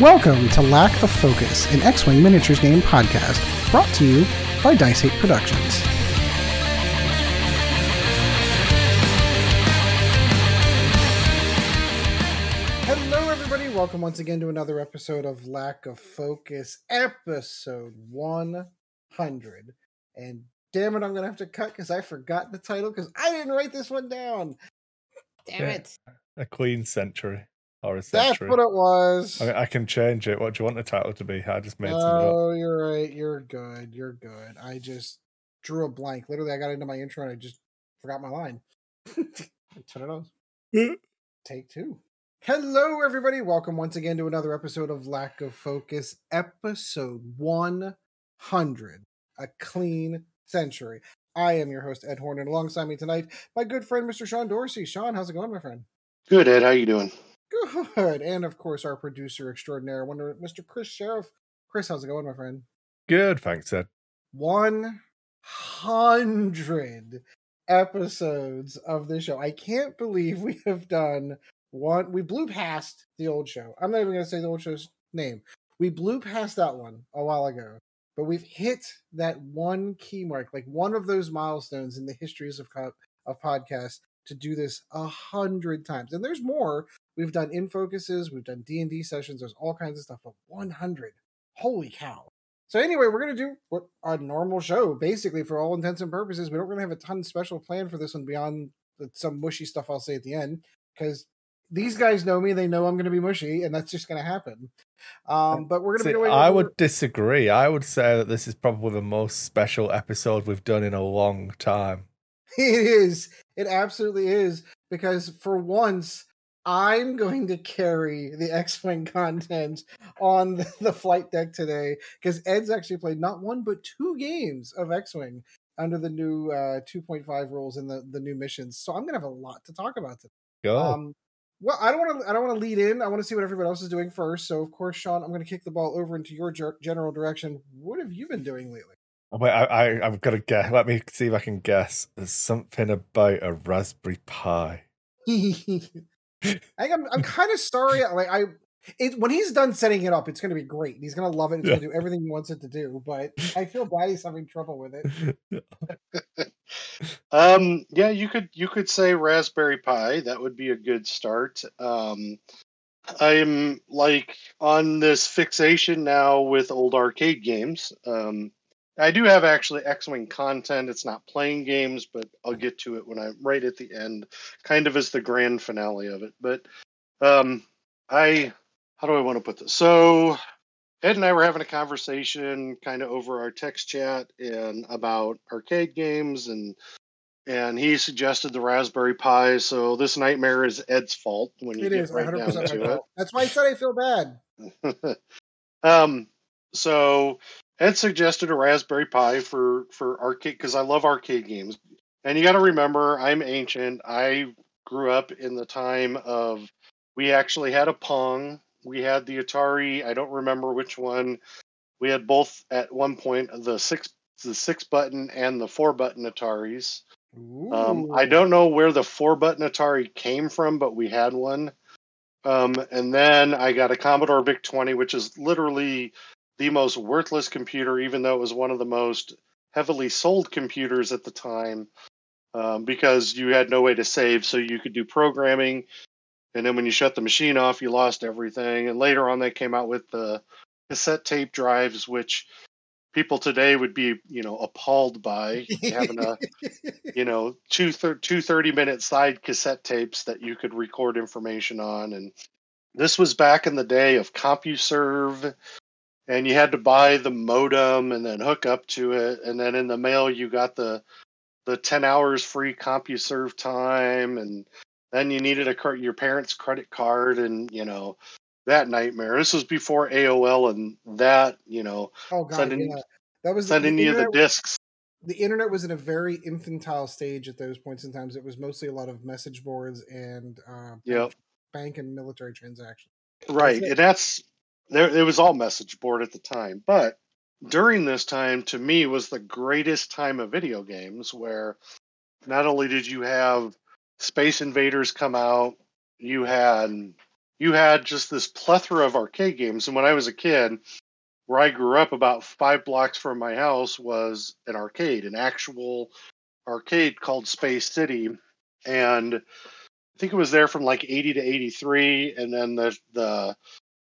Welcome to Lack of Focus, an X-Wing Miniatures game podcast, brought to you by Dice Hate Productions. Hello everybody, welcome once again to another episode of Lack of Focus, episode 100. And damn it, I'm going to have to cut because I forgot the title because I didn't write this one down. Damn it. A clean century. Or a century. That's what it was. I can change it. What do you want the title to be? I just made something up. Oh, you're right. You're good. You're good. I just drew a blank. Literally, I got into my intro and I just forgot my line. That's what it was. Take two. Hello, everybody. Welcome once again to another episode of Lack of Focus, episode 100. A clean century. I am your host, Ed Horn, and alongside me tonight, my good friend, Mr. Sean Dorsey. Sean, how's it going, my friend? Good, Ed. How you doing? Good. And, of course, our producer extraordinaire, Mr. Chris Sheriff. Chris, how's it going, my friend? Good, thanks, Ed. 100 episodes of this show. I can't believe we have done one. We blew past the old show. I'm not even going to say the old show's name. We blew past that one a while ago. But we've hit that one key mark, like one of those milestones in the histories of podcasts to do this 100 times. And there's more. We've done in-focuses. We've done D&D sessions. There's all kinds of stuff. But 100. Holy cow. So anyway, we're going to do what a normal show, basically, for all intents and purposes. We don't really have a ton special planned for this one beyond some mushy stuff I'll say at the end. Because these guys know me. They know I'm going to be mushy, and that's just going to happen. But we're going to be. I would disagree. I would say that this is probably the most special episode we've done in a long time. It is. It absolutely is. Because for once, I'm going to carry the X-Wing content on the flight deck today. Because Ed's actually played not one, but two games of X-Wing under the new 2.5 rules and the new missions. So I'm going to have a lot to talk about today. Go. Well, I don't want to lead in. I want to see what everybody else is doing first. So, of course, Sean, I'm going to kick the ball over into your general direction. What have you been doing lately? Wait, I've got to guess. Let me see if I can guess. There's something about a Raspberry Pi. I'm kind of sorry. Like when he's done setting it up, it's going to be great. He's going to love it. It's going to do everything he wants it to do. But I feel bad he's having trouble with it. Yeah, you could say Raspberry Pi. That would be a good start. I'm like on this fixation now with old arcade games. I do have actually X-Wing content. It's not playing games, but I'll get to it when I'm right at the end, kind of as the grand finale of it. But how do I want to put this? So Ed and I were having a conversation kind of over our text chat and about arcade games, and he suggested the Raspberry Pi. So this nightmare is Ed's fault when you get right down to it. That's why I said I feel bad. So Ed suggested a Raspberry Pi for arcade, because I love arcade games. And you got to remember, I'm ancient. I grew up in the time of, we actually had a Pong. We had the Atari. I don't remember which one. We had both at one point, the six button and the 4-button Ataris. I don't know where the 4-button Atari came from, but we had one. And then I got a Commodore VIC-20, which is literally the most worthless computer, even though it was one of the most heavily sold computers at the time, because you had no way to save, so you could do programming. And then when you shut the machine off, you lost everything. And later on, they came out with the cassette tape drives, which people today would be, appalled by having a, two 30-minute side cassette tapes that you could record information on. And this was back in the day of CompuServe, and you had to buy the modem and then hook up to it. And then in the mail, you got the 10 hours free CompuServe time, and then you needed your parents' credit card, and, that nightmare. This was before AOL and that, sending you the discs. The internet was in a very infantile stage at those points in time. It was mostly a lot of message boards and bank and military transactions. Right. And that's there. It was all message board at the time. But during this time, to me, was the greatest time of video games, where not only did you have Space Invaders come out, you had you had just this plethora of arcade games. And when I was a kid, where I grew up about 5 blocks from my house was an arcade, an actual arcade called Space City. And I think it was there from like 80 to 83. And then the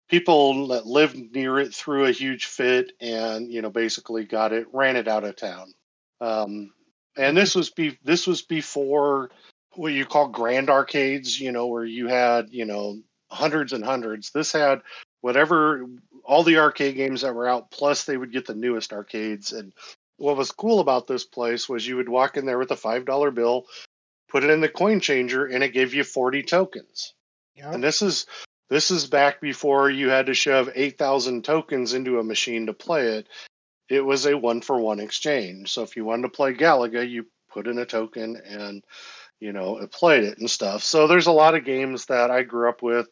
people that lived near it threw a huge fit and, you know, basically got it, ran it out of town. And this was before what you call grand arcades, you know, where you had, you know, hundreds and hundreds. This had whatever, all the arcade games that were out, plus they would get the newest arcades. And what was cool about this place was you would walk in there with a $5 bill, put it in the coin changer, and it gave you 40 tokens. Yep. And this is back before you had to shove 8,000 tokens into a machine to play it. It was a 1-for-1 exchange. So if you wanted to play Galaga, you put in a token and, you know, it played it and stuff. So there's a lot of games that I grew up with.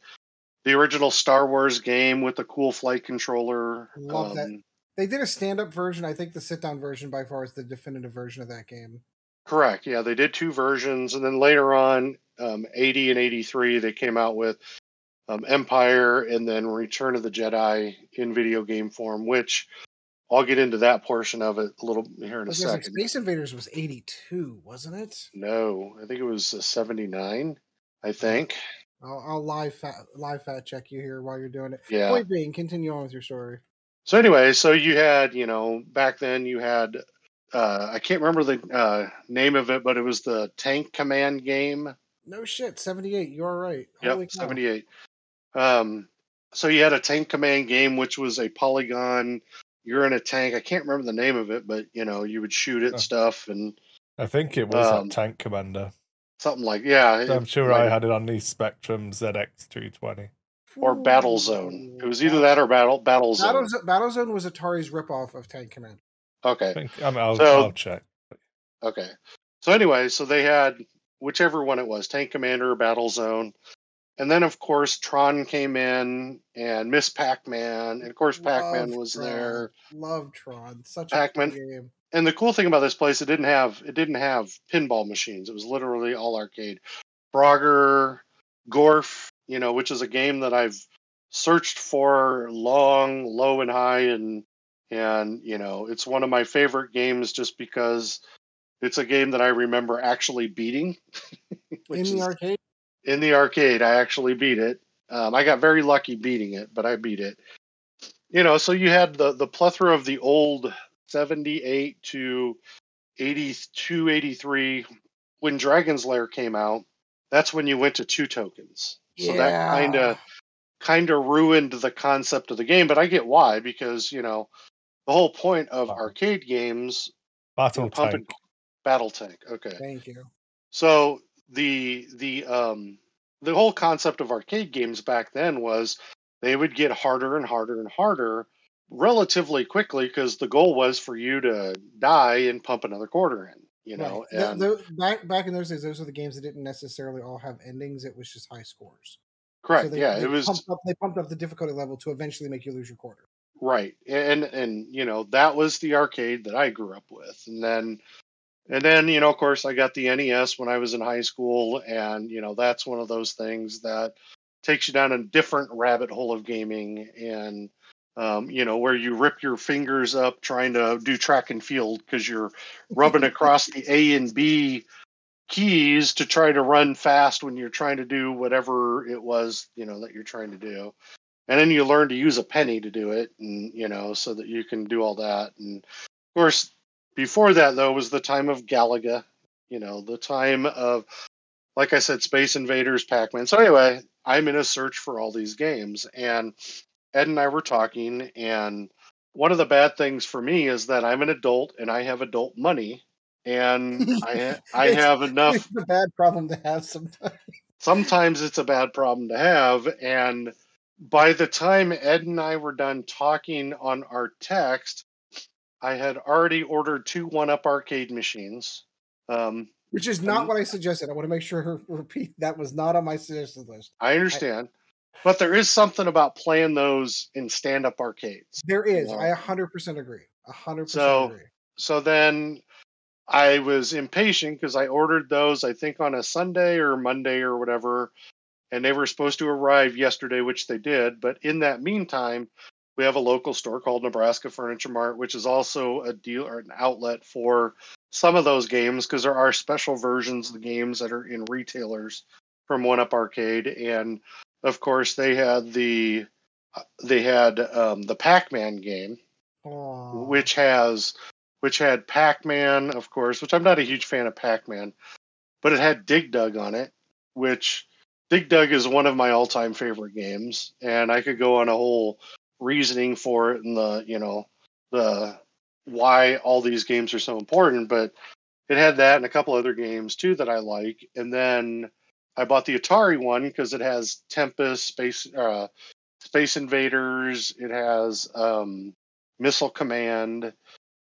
The original Star Wars game with the cool flight controller. Love that. They did a stand-up version. I think the sit-down version by far is the definitive version of that game. Correct. Yeah, they did 2 versions. And then later on, 80 and 83, they came out with Empire and then Return of the Jedi in video game form, which I'll get into that portion of it a little here in a second. Like Space Invaders was 82, wasn't it? No, I think it was 79, I think. I'll live fat check you here while you're doing it. Yeah. Point being, continue on with your story. So anyway, so you had, you know, back then you had, I can't remember the name of it, but it was the Tank Command game. No shit, 78. You're right. Yep, 78. So you had a Tank Command game, which was a polygon. You're in a tank. I can't remember the name of it, but, you know, you would shoot at stuff. And I think it was that Tank Commander. Something like, yeah. I'm sure I had it on the Spectrum ZX220. Or Battle Zone. It was either that or Battle Zone. Battle Zone was Atari's ripoff of Tank Commander. Okay. I'll check. Okay. So anyway, so they had whichever one it was, Tank Commander or Battle Zone. And then, of course, Tron came in and Miss Pac-Man. And, of course, Pac-Man was there. Love Tron. Such a good game. And the cool thing about this place, it didn't have pinball machines. It was literally all arcade. Frogger, Gorf, you know, which is a game that I've searched for long, low and high, and you know, it's one of my favorite games just because it's a game that I remember actually beating. Arcade? In the arcade, I actually beat it. I got very lucky beating it, but I beat it. You know, so you had the plethora of the old 78 to 82, 83, when Dragon's Lair came out, that's when you went to 2 tokens. So yeah. That kind of ruined the concept of the game, but I get why, because, you know, the whole point of arcade games... Battle Tank, okay. Thank you. So the whole concept of arcade games back then was they would get harder and harder and harder relatively quickly, because the goal was for you to die and pump another quarter in, you know. Right. And back in those days, those were the games that didn't necessarily all have endings. It was just high scores. Correct. So they pumped up the difficulty level to eventually make you lose your quarter. Right. And you know, that was the arcade that I grew up with. And then, you know, of course I got the NES when I was in high school, and, you know, that's one of those things that takes you down a different rabbit hole of gaming, and you know, where you rip your fingers up trying to do track and field because you're rubbing across the A and B keys to try to run fast when you're trying to do whatever it was, you know, that you're trying to do. And then you learn to use a penny to do it, and, you know, so that you can do all that. And of course, before that, though, was the time of Galaga, you know, the time of, like I said, Space Invaders, Pac-Man. So anyway, I'm in a search for all these games, and Ed and I were talking, and one of the bad things for me is that I'm an adult and I have adult money, and I have enough. It's a bad problem to have sometimes. Sometimes it's a bad problem to have. And by the time Ed and I were done talking on our text, I had already ordered 2 One-Up Arcade machines. Which is not what I suggested. I want to make sure I repeat that was not on my suggestion list. I understand. But there is something about playing those in stand-up arcades. There is. You know? I 100% agree. 100% agree. So then I was impatient because I ordered those, I think, on a Sunday or Monday or whatever. and they were supposed to arrive yesterday, which they did. But in that meantime, we have a local store called Nebraska Furniture Mart, which is also a deal or an outlet for some of those games, because there are special versions of the games that are in retailers from One Up Arcade. And of course, they had the Pac-Man game, aww, which had Pac-Man, of course, which I'm not a huge fan of Pac-Man, but it had Dig Dug on it, which Dig Dug is one of my all-time favorite games, and I could go on a whole reasoning for it and the why all these games are so important, but it had that and a couple other games too that I like. And then I bought the Atari one because it has Tempest, Space Invaders, it has Missile Command.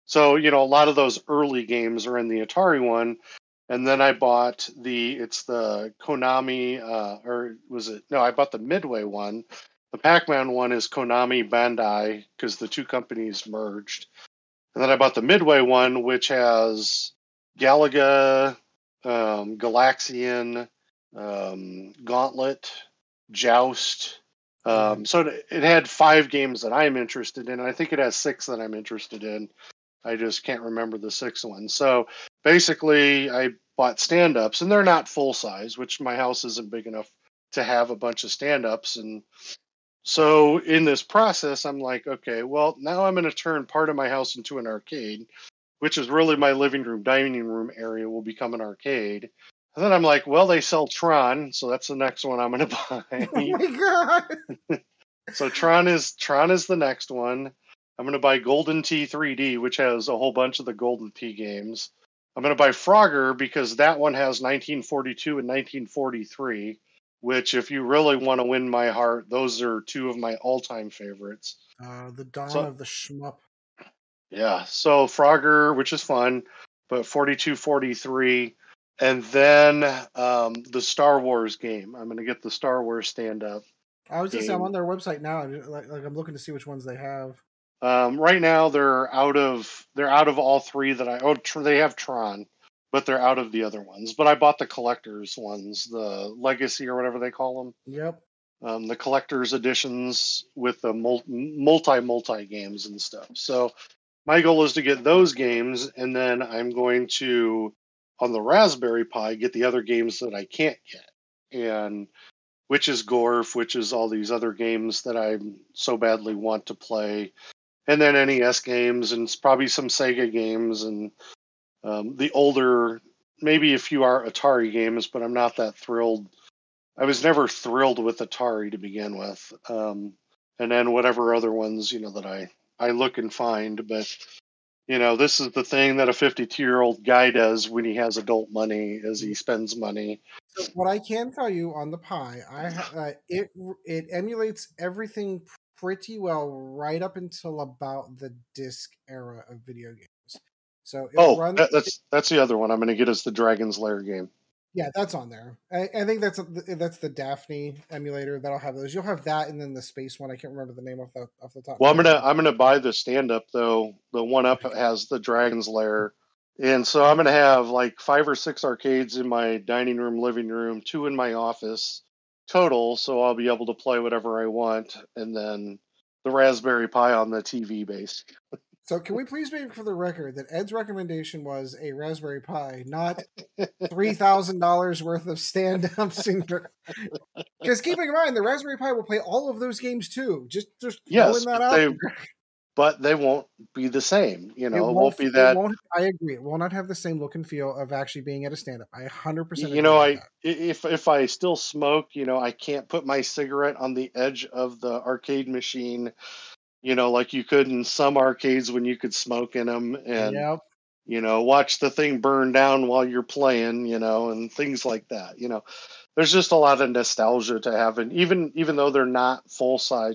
So, a lot of those early games are in the Atari one. And then I bought I bought the Midway one. The Pac-Man one is Konami Bandai because the two companies merged. And then I bought the Midway one, which has Galaga, Galaxian, Gauntlet, Joust. So it had 5 games that I'm interested in. I think it has 6 that I'm interested in. I just can't remember the 6th one. So basically, I bought stand-ups, and they're not full-size, which my house isn't big enough to have a bunch of stand-ups. And so in this process, I'm like, okay, well, now I'm going to turn part of my house into an arcade, which is really my living room, dining room area will become an arcade. And then I'm like, well, they sell Tron, so that's the next one I'm going to buy. Oh my God. So Tron is the next one. I'm going to buy Golden Tee 3D, which has a whole bunch of the Golden Tee games. I'm going to buy Frogger because that one has 1942 and 1943, which if you really want to win my heart, those are two of my all-time favorites. The Dawn of the Shmup. Yeah, so Frogger, which is fun, but 42, 43, and then the Star Wars game. I'm going to get the Star Wars stand-up. I was just saying, I'm on their website now. I'm looking to see which ones they have. Right now, they're out of all three that they have Tron, but they're out of the other ones. But I bought the collector's ones, the Legacy or whatever they call them. Yep. The collector's editions with the multi games and stuff. So my goal is to get those games, and then I'm going to, on the Raspberry Pi, get the other games that I can't get, and which is Gorf, which is all these other games that I so badly want to play. And then NES games and probably some Sega games and the older, maybe a few are Atari games, but I'm not that thrilled. I was never thrilled with Atari to begin with. And then whatever other ones, that I look and find. But, this is the thing that a 52-year-old guy does when he has adult money is he spends money. What I can tell you on the Pi, it emulates everything pretty well right up until about the disc era of video games. So that's the other one I'm going to get is the Dragon's Lair game. Yeah, that's on there. I think that's the Daphne emulator that'll have those. You'll have that, and then the space one. I can't remember the name off the top. Well, I'm gonna buy the stand up though. The One Up has the Dragon's Lair, and so I'm gonna have like 5 or 6 arcades in my dining room, living room, 2 in my office. Total, so I'll be able to play whatever I want, and then the Raspberry Pi on the TV base. So can we please make for the record that Ed's recommendation was a Raspberry Pi, not $3,000 worth of stand-ups? Because keeping in mind, the Raspberry Pi will play all of those games too. Just yes, that out. But they won't be the same. It won't be that. I agree. It will not have the same look and feel of actually being at a stand-up. I 100% agree. If I still smoke, I can't put my cigarette on the edge of the arcade machine, like you could in some arcades when you could smoke in them and, yep, watch the thing burn down while you're playing, and things like that. There's just a lot of nostalgia to have. And even though they're not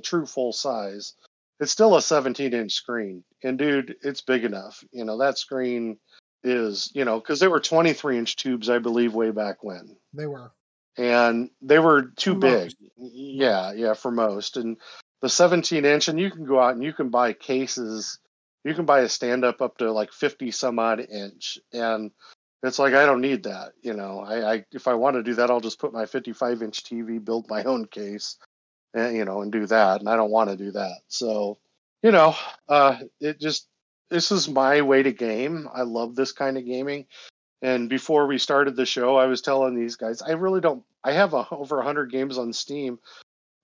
true full size, it's still a 17-inch screen, and dude, it's big enough. That screen is, because they were 23-inch tubes, I believe, way back when. They were, and they were too big. Yeah, for most. And the 17-inch, and you can go out and you can buy cases. You can buy a stand-up to like 50 some odd inch, and It's like, I don't need that. You know, I if I want to do that, I'll just put my 55-inch TV, build my own case, and, you know, and do that. And I don't want to do that. So, you know, it just, this is my way to game. I love this kind of gaming. And before we started the show, I was telling these guys, I really don't, I have over 100 games on Steam,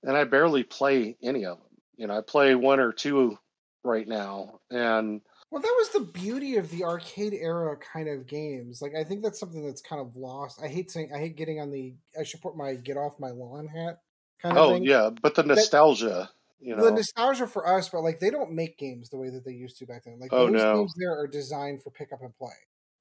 and I barely play any of them. You know, I play one or two right now. And well, that was the beauty of the arcade era kind of games. Like, I think that's something that's kind of lost. I hate getting on the, I should put my get off my lawn hat kind of thing. Oh, yeah, but the nostalgia, you know. The nostalgia for us, but, like, they don't make games the way that they used to back then. Like, games there are designed for pick up and play.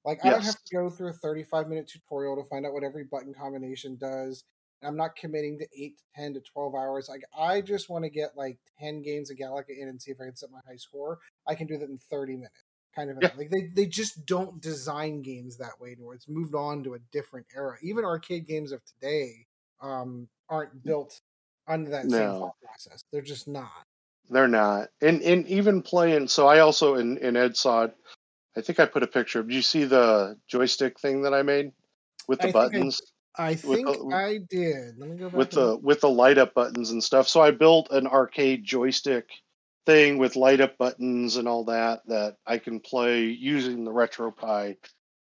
Like, I don't have to go through a 35-minute tutorial to find out what every button combination does. I'm not committing to 8 to 10 to 12 hours. Like, I just want to get, like, 10 games of Galaga in and see if I can set my high score. I can do that in 30 minutes, kind of. Yeah. Like, they just don't design games that way anymore. It's moved on to a different era. Even arcade games of today aren't built under that same thought process. They're just not. They're not. And even playing, so I also, in Ed saw it, I think I put a picture. Do you see the joystick thing that I made with the buttons? I think I did. Let me go back with the light up buttons and stuff. So I built an arcade joystick thing with light up buttons and all that I can play using the RetroPie.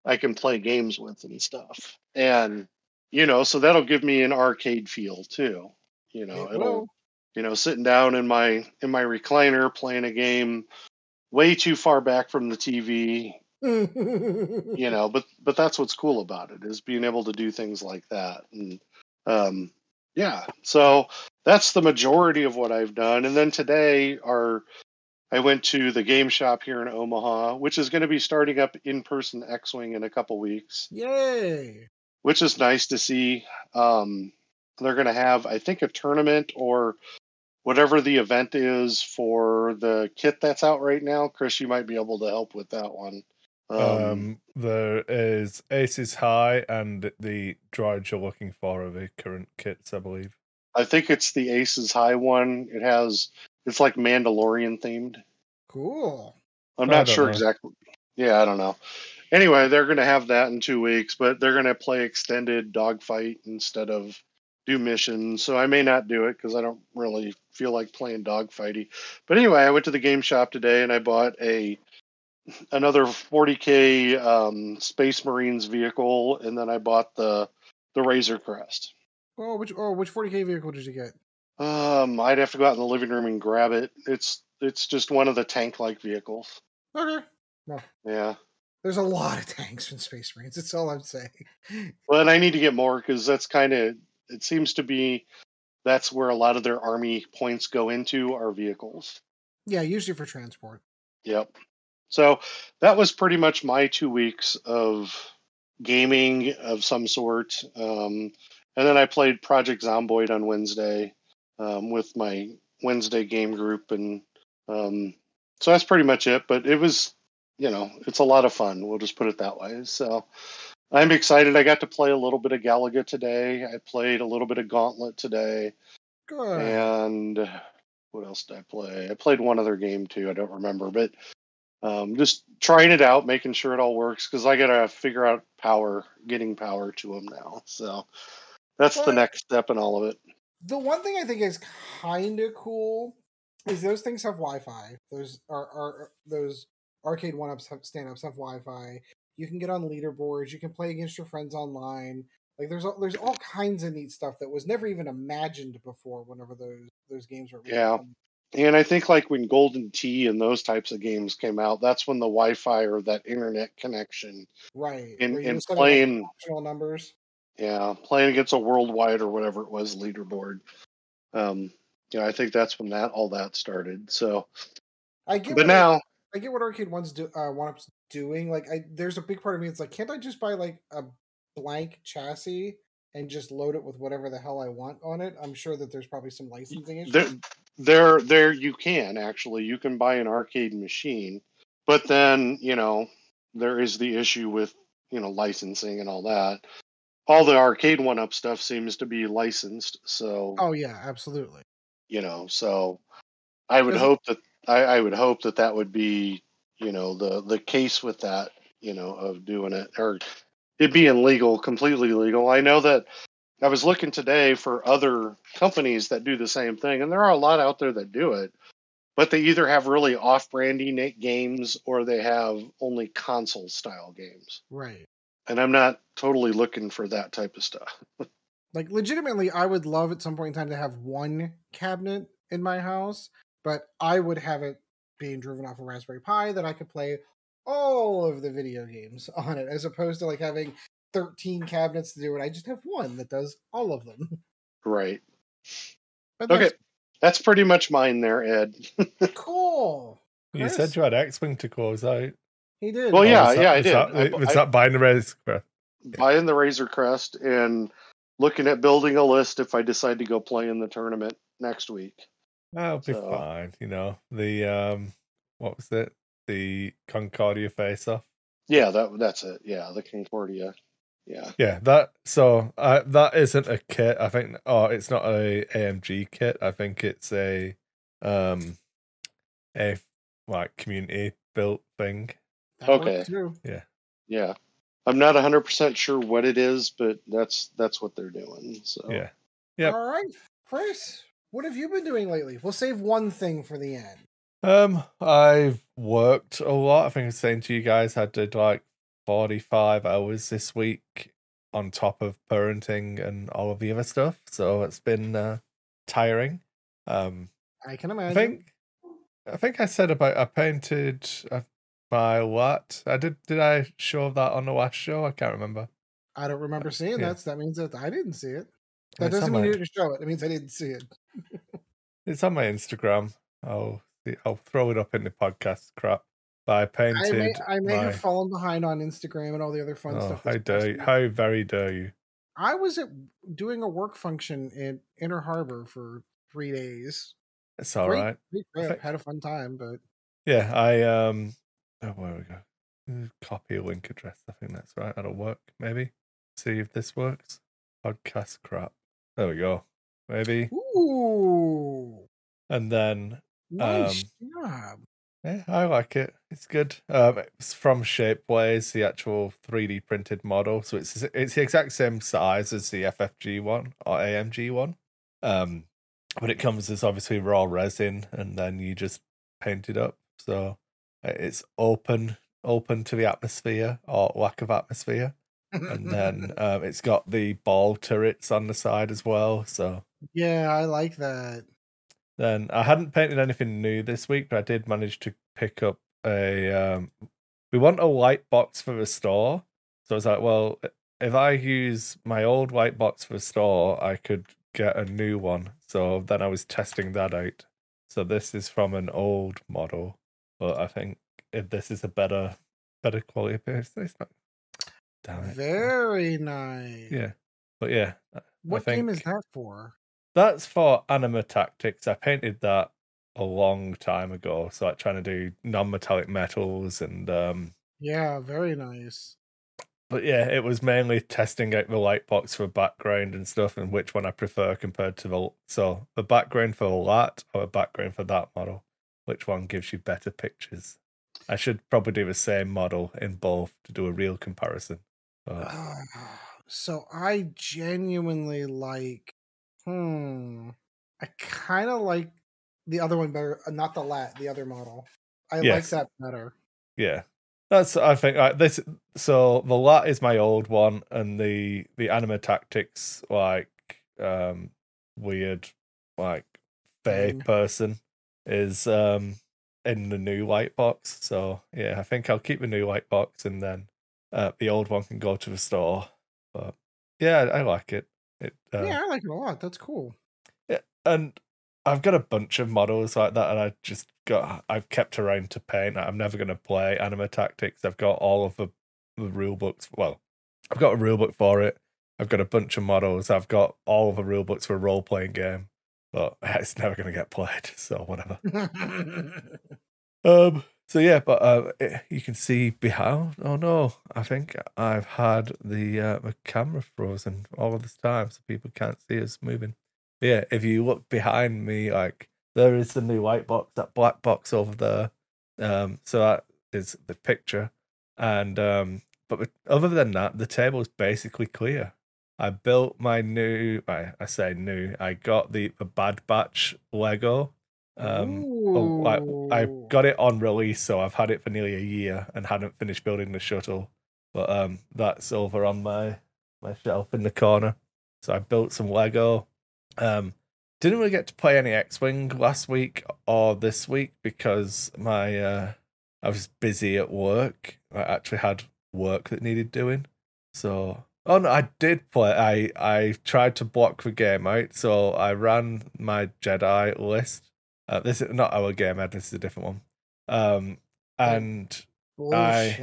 I can play games with and stuff. And, you know, so that'll give me an arcade feel too. You know, it'll, you know, sitting down in my recliner playing a game way too far back from the TV. You know, but that's what's cool about it, is being able to do things like that. And so that's the majority of what I've done. And then today I went to the game shop here in Omaha, which is going to be starting up in-person X-Wing in a couple weeks. Yay! Which is nice to see. They're going to have, I think, a tournament or whatever the event is for the kit that's out right now. Chris, you might be able to help with that one. There is Aces High and the droids you're looking for are the current kits, I believe. I think it's the Aces High one. It's like Mandalorian themed. Cool. I'm not sure exactly. Yeah, I don't know. Anyway, they're going to have that in 2 weeks, but they're going to play extended dogfight instead of do missions. So I may not do it because I don't really feel like playing dogfighty. But anyway, I went to the game shop today and I bought another 40K Space Marines vehicle, and then I bought the Razor Crest. Oh, which 40K vehicle did you get? I'd have to go out in the living room and grab it. It's just one of the tank-like vehicles. Okay. No. Yeah. There's a lot of tanks in Space Marines. That's all I'm saying. Well, and I need to get more because it seems to be that's where a lot of their army points go into, are vehicles. Yeah, usually for transport. Yep. So that was pretty much my 2 weeks of gaming of some sort. And then I played Project Zomboid on Wednesday with my Wednesday game group. And so that's pretty much it. But it was, you know, it's a lot of fun. We'll just put it that way. So I'm excited. I got to play a little bit of Galaga today. I played a little bit of Gauntlet today. Good. And what else did I play? I played one other game too. I don't remember, but just trying it out, making sure it all works, because I gotta figure out getting power to them now. So that's the next step in all of it. The one thing I think is kind of cool is those things have Wi-Fi. Those arcade one-ups, stand-ups have Wi-Fi. You can get on leaderboards. You can play against your friends online. Like there's all kinds of neat stuff that was never even imagined before. Whenever those games were released. And I think like when Golden Tee and those types of games came out, that's when the Wi-Fi or that internet connection, right? And playing like numbers, playing against a worldwide or whatever it was leaderboard. I think that's when all that started. So I get what Arcade One's One-Up's doing. Like there's a big part of me. It's like, can't I just buy like a blank chassis and just load it with whatever the hell I want on it? I'm sure that there's probably some licensing issues. There you can actually. You can buy an arcade machine, but then, you know, there is the issue with, you know, licensing and all that. All the arcade one-up stuff seems to be licensed, so. Oh yeah, absolutely. You know, so I would hope that that would be, you know, the case with that, you know, of doing it, or it being legal, completely legal. I know that I was looking today for other companies that do the same thing, and there are a lot out there that do it, but they either have really off-branding games or they have only console-style games. Right. And I'm not totally looking for that type of stuff. Like, legitimately, I would love at some point in time to have one cabinet in my house, but I would have it being driven off a Raspberry Pi that I could play all of the video games on it, as opposed to like having 13 cabinets to do it. I just have one that does all of them. Right. But okay. That's pretty much mine there, Ed. Cool. You nice. Said you had X-Wing to close out. He did. Well, I did. Was that buying the Razor Crest? Buying the Razor Crest and looking at building a list if I decide to go play in the tournament next week. That'll be fine. You know, the, what was it? The Concordia face-off. Yeah, that's it. Yeah, the Concordia. Yeah. Yeah, that. So that isn't a kit. I think. Oh, it's not a AMG kit. I think it's a like community built thing. That okay. Yeah. Yeah. I'm not 100% sure what it is, but that's what they're doing. So. Yeah. Yeah. All right, Chris. What have you been doing lately? We'll save one thing for the end. I've worked a lot. I think I was saying to you guys, I did like 45 hours this week on top of parenting and all of the other stuff. So it's been tiring. I can imagine. I think I said about I painted my lot. Did I show that on the last show? I can't remember. I don't remember seeing that. So that means that I didn't see it. That doesn't mean you didn't show it. It means I didn't see it. It's on my Instagram. I'll throw it up in the podcast crap. But I painted. I may have fallen behind on Instagram and all the other fun stuff. How very dare you? I was doing a work function in Inner Harbor for 3 days. It's all right. Great trip. Had a fun time, but yeah, I where we go? Copy a link address. I think that's right. That'll work. Maybe see if this works. Podcast crap. There we go. Maybe. Ooh. And then. Nice job. Yeah, I like it. It's good. It's from Shapeways, the actual 3D printed model. So it's the exact same size as the FFG one or AMG one. But it comes as obviously raw resin, and then you just paint it up. So it's open to the atmosphere or lack of atmosphere. And then it's got the ball turrets on the side as well. So yeah, I like that. Then I hadn't painted anything new this week, but I did manage to pick up a. We want a light box for the store, so I was like, well, if I use my old light box for the store, I could get a new one. So then I was testing that out. So this is from an old model, but I think if this is a better quality, it's not. Damn it! Very nice. Yeah, but yeah. What game is that for? That's for Anima Tactics. I painted that a long time ago. So, like, trying to do non-metallic metals and... yeah, very nice. But yeah, it was mainly testing out the light box for background and stuff and which one I prefer compared to the... So, a background for that or a background for that model. Which one gives you better pictures? I should probably do the same model in both to do a real comparison. But... So, I genuinely like... I kind of like the other one better, not the other model. I like that better. Yeah, that's I think like, this. So the LAT is my old one, and the Anima Tactics like weird like fey person is in the new light box. So yeah, I think I'll keep the new light box, and then the old one can go to the store. But yeah, I like it. Yeah, I like it a lot. That's cool. Yeah, and I've got a bunch of models like that, and I've kept around to paint. I'm never going to play Anima Tactics. I've got all of the rule books. Well, I've got a rule book for it. I've got a bunch of models. I've got all of the rule books for a role playing game, but it's never going to get played. So whatever. So yeah, but you can see behind. Oh no, I think I've had the camera frozen all of this time, so people can't see us moving. But yeah, if you look behind me, like there is the new white box, that black box over there. So that is the picture, and But other than that, the table is basically clear. I built my new, I say new, I got the Bad Batch Lego. I got it on release, so I've had it for nearly a year and hadn't finished building the shuttle. But that's over on my shelf in the corner. So I built some Lego. Didn't really get to play any X-Wing last week or this week because I was busy at work. I actually had work that needed doing. So, oh no, I did play. I tried to block the game out, so I ran my Jedi list. This is not our game, Ed. This is a different one. And I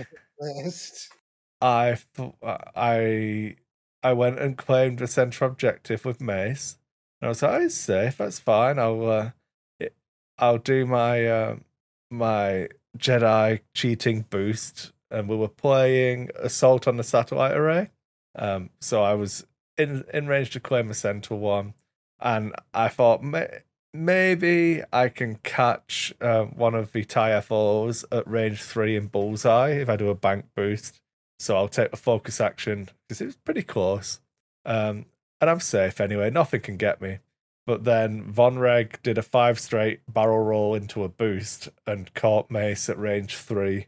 went and claimed the central objective with Mace. And I was like, oh, it's safe. That's fine. I'll do my Jedi cheating boost. And we were playing Assault on the Satellite Array. So I was in range to claim a Central one. And I thought, maybe I can catch one of the TIE-FOs at range 3 in Bullseye if I do a bank boost. So I'll take the focus action because it was pretty close. And I'm safe anyway. Nothing can get me. But then Von Reg did a 5 straight barrel roll into a boost and caught Mace at range 3.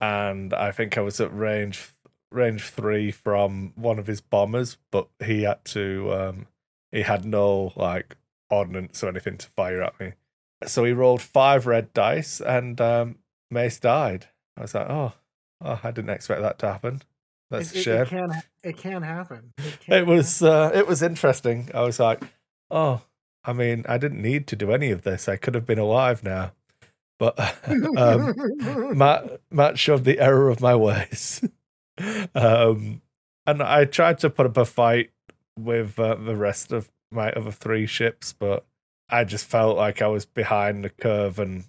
And I think I was at range 3 from one of his bombers, but he had to, he had no like ordnance or anything to fire at me. So he rolled 5 red dice and Mace died. I was like, oh, I didn't expect that to happen. That's a shame. It can happen. It was interesting. I was like, oh, I mean, I didn't need to do any of this. I could have been alive now. But Matt showed the error of my ways. And I tried to put up a fight with the rest of my other 3 ships, but I just felt like I was behind the curve. And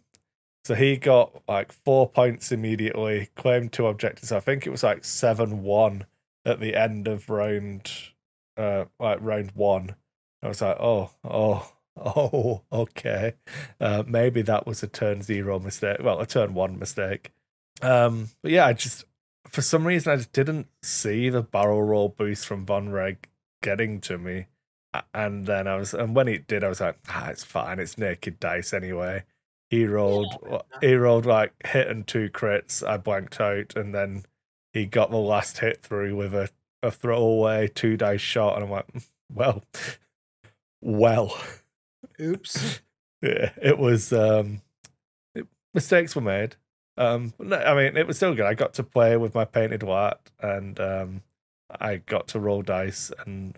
so he got like 4 points immediately, claimed 2 objectives. I think it was like 7-1 at the end of round 1. I was like, oh, okay. Maybe that was a turn 0 mistake. Well, a turn 1 mistake. But yeah, I just, for some reason, I just didn't see the barrel roll boost from Von Reg getting to me. And then when it did, I was like, it's fine. It's naked dice anyway. He rolled like hit and 2 crits. I blanked out. And then he got the last hit through with a throwaway 2 dice shot. And I'm like, well. Oops. Yeah, it was mistakes were made. No, I mean, it was still good. I got to play with my painted lat, and I got to roll dice, and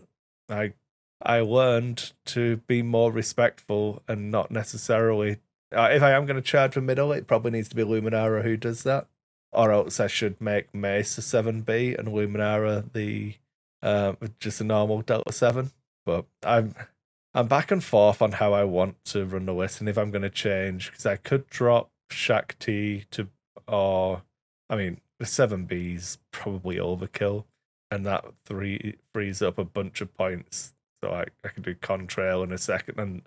I learned to be more respectful and not necessarily. If I am going to charge for middle, it probably needs to be Luminara who does that, or else I should make Mace a 7B and Luminara the just a normal Delta 7. But I'm back and forth on how I want to run the list and if I'm going to change, because I could drop Shakti the 7B's probably overkill, and that 3 frees up a bunch of points. So I could do Contrail in a second, and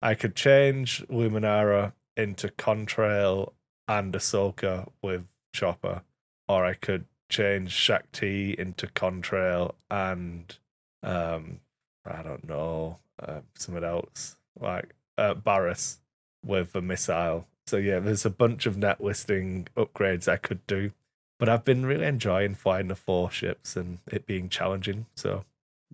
I could change Luminara into Contrail and Ahsoka with Chopper, or I could change Shakti into Contrail and I don't know, someone else, like Barriss with a missile. So yeah, there's a bunch of net listing upgrades I could do, but I've been really enjoying flying the 4 ships and it being challenging. So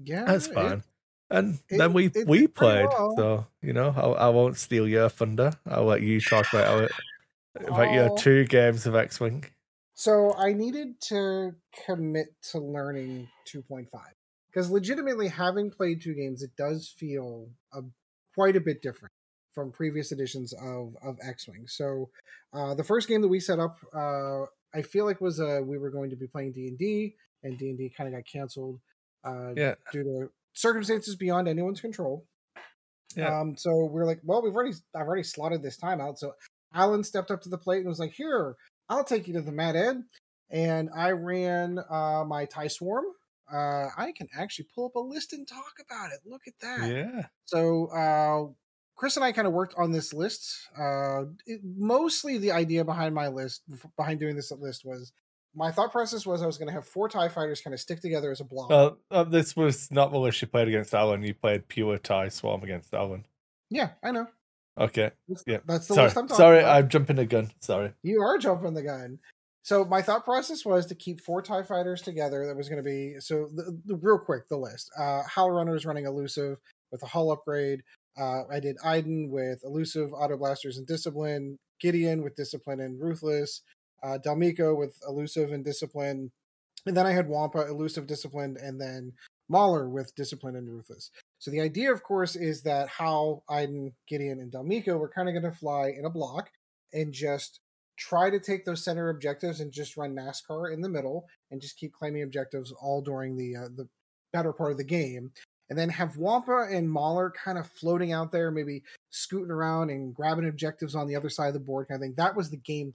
yeah, that's fine. Then we played. Well. So you know, I won't steal your thunder. I'll let you talk about your 2 games of X-Wing. So I needed to commit to learning 2.5. Because legitimately, having played 2 games, it does feel quite a bit different from previous editions of X-Wing. So the first game that we set up, I feel like was we were going to be playing D&D, and D&D kind of got canceled due to circumstances beyond anyone's control. Yeah. So we're like, well, I've already slotted this time out. So Alan stepped up to the plate and was like, here, I'll take you to the Mad Ed. And I ran my TIE Swarm. I can actually pull up a list and talk about it. Look at that. Yeah. So Chris and I kind of worked on this list. Mostly the idea behind doing this list was My thought process was I was going to have four TIE fighters kind of stick together as a blob. This was not the list you played against Alan. You played pure TIE swarm against Alan. Yeah, I know. Okay. Yeah. That's the list I'm talking about. Sorry, I'm jumping the gun. Sorry. You are jumping the gun. So my thought process was to keep four TIE fighters together. That was going to be, so real quick, the list. Howl Runners running Elusive with a hull upgrade. I did Iden with Elusive, Auto Blasters, and Discipline. Gideon with Discipline and Ruthless. Dalmico with Elusive and Discipline. And then I had Wampa, Elusive, Discipline, and then Mauler with Discipline and Ruthless. So the idea, of course, is that Howl, Iden, Gideon, and Dalmico were kind of going to fly in a block and just try to take those center objectives and just run NASCAR in the middle and just keep claiming objectives all during the better part of the game. And then have Wampa and Mauler kind of floating out there, maybe scooting around and grabbing objectives on the other side of the board kind of thing. That was the game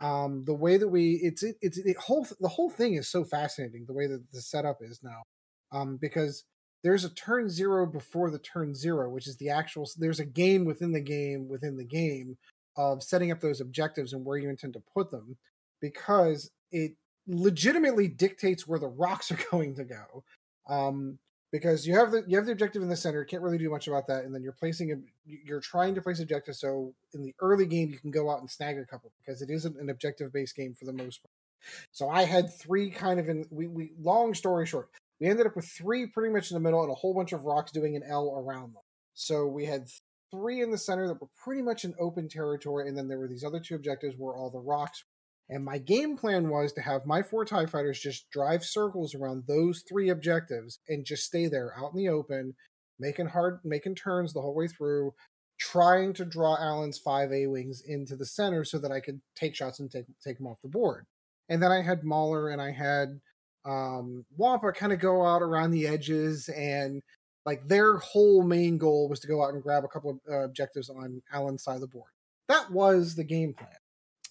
plan. The way that the whole thing is so fascinating, the way that the setup is now, because there's a turn zero before the turn zero, which is the actual, there's a game within the game of setting up those objectives and where you intend to put them, because it legitimately dictates where the rocks are going to go. Because you have the objective in the center, can't really do much about that, and then you're trying to place objectives so in the early game you can go out and snag a couple, because it isn't an objective-based game for the most part. So I had three kind of long story short, we ended up with three pretty much in the middle and a whole bunch of rocks doing an L around them. So we had three in the center that were pretty much in open territory, and then there were these other two objectives where all the rocks were. And my game plan was to have my four TIE fighters just drive circles around those three objectives and just stay there out in the open, making turns the whole way through, trying to draw Alan's 5 A-Wings into the center so that I could take shots and take them off the board. And then I had Mauler and I had Wampa kind of go out around the edges, and like their whole main goal was to go out and grab a couple of objectives on Alan's side of the board. That was the game plan.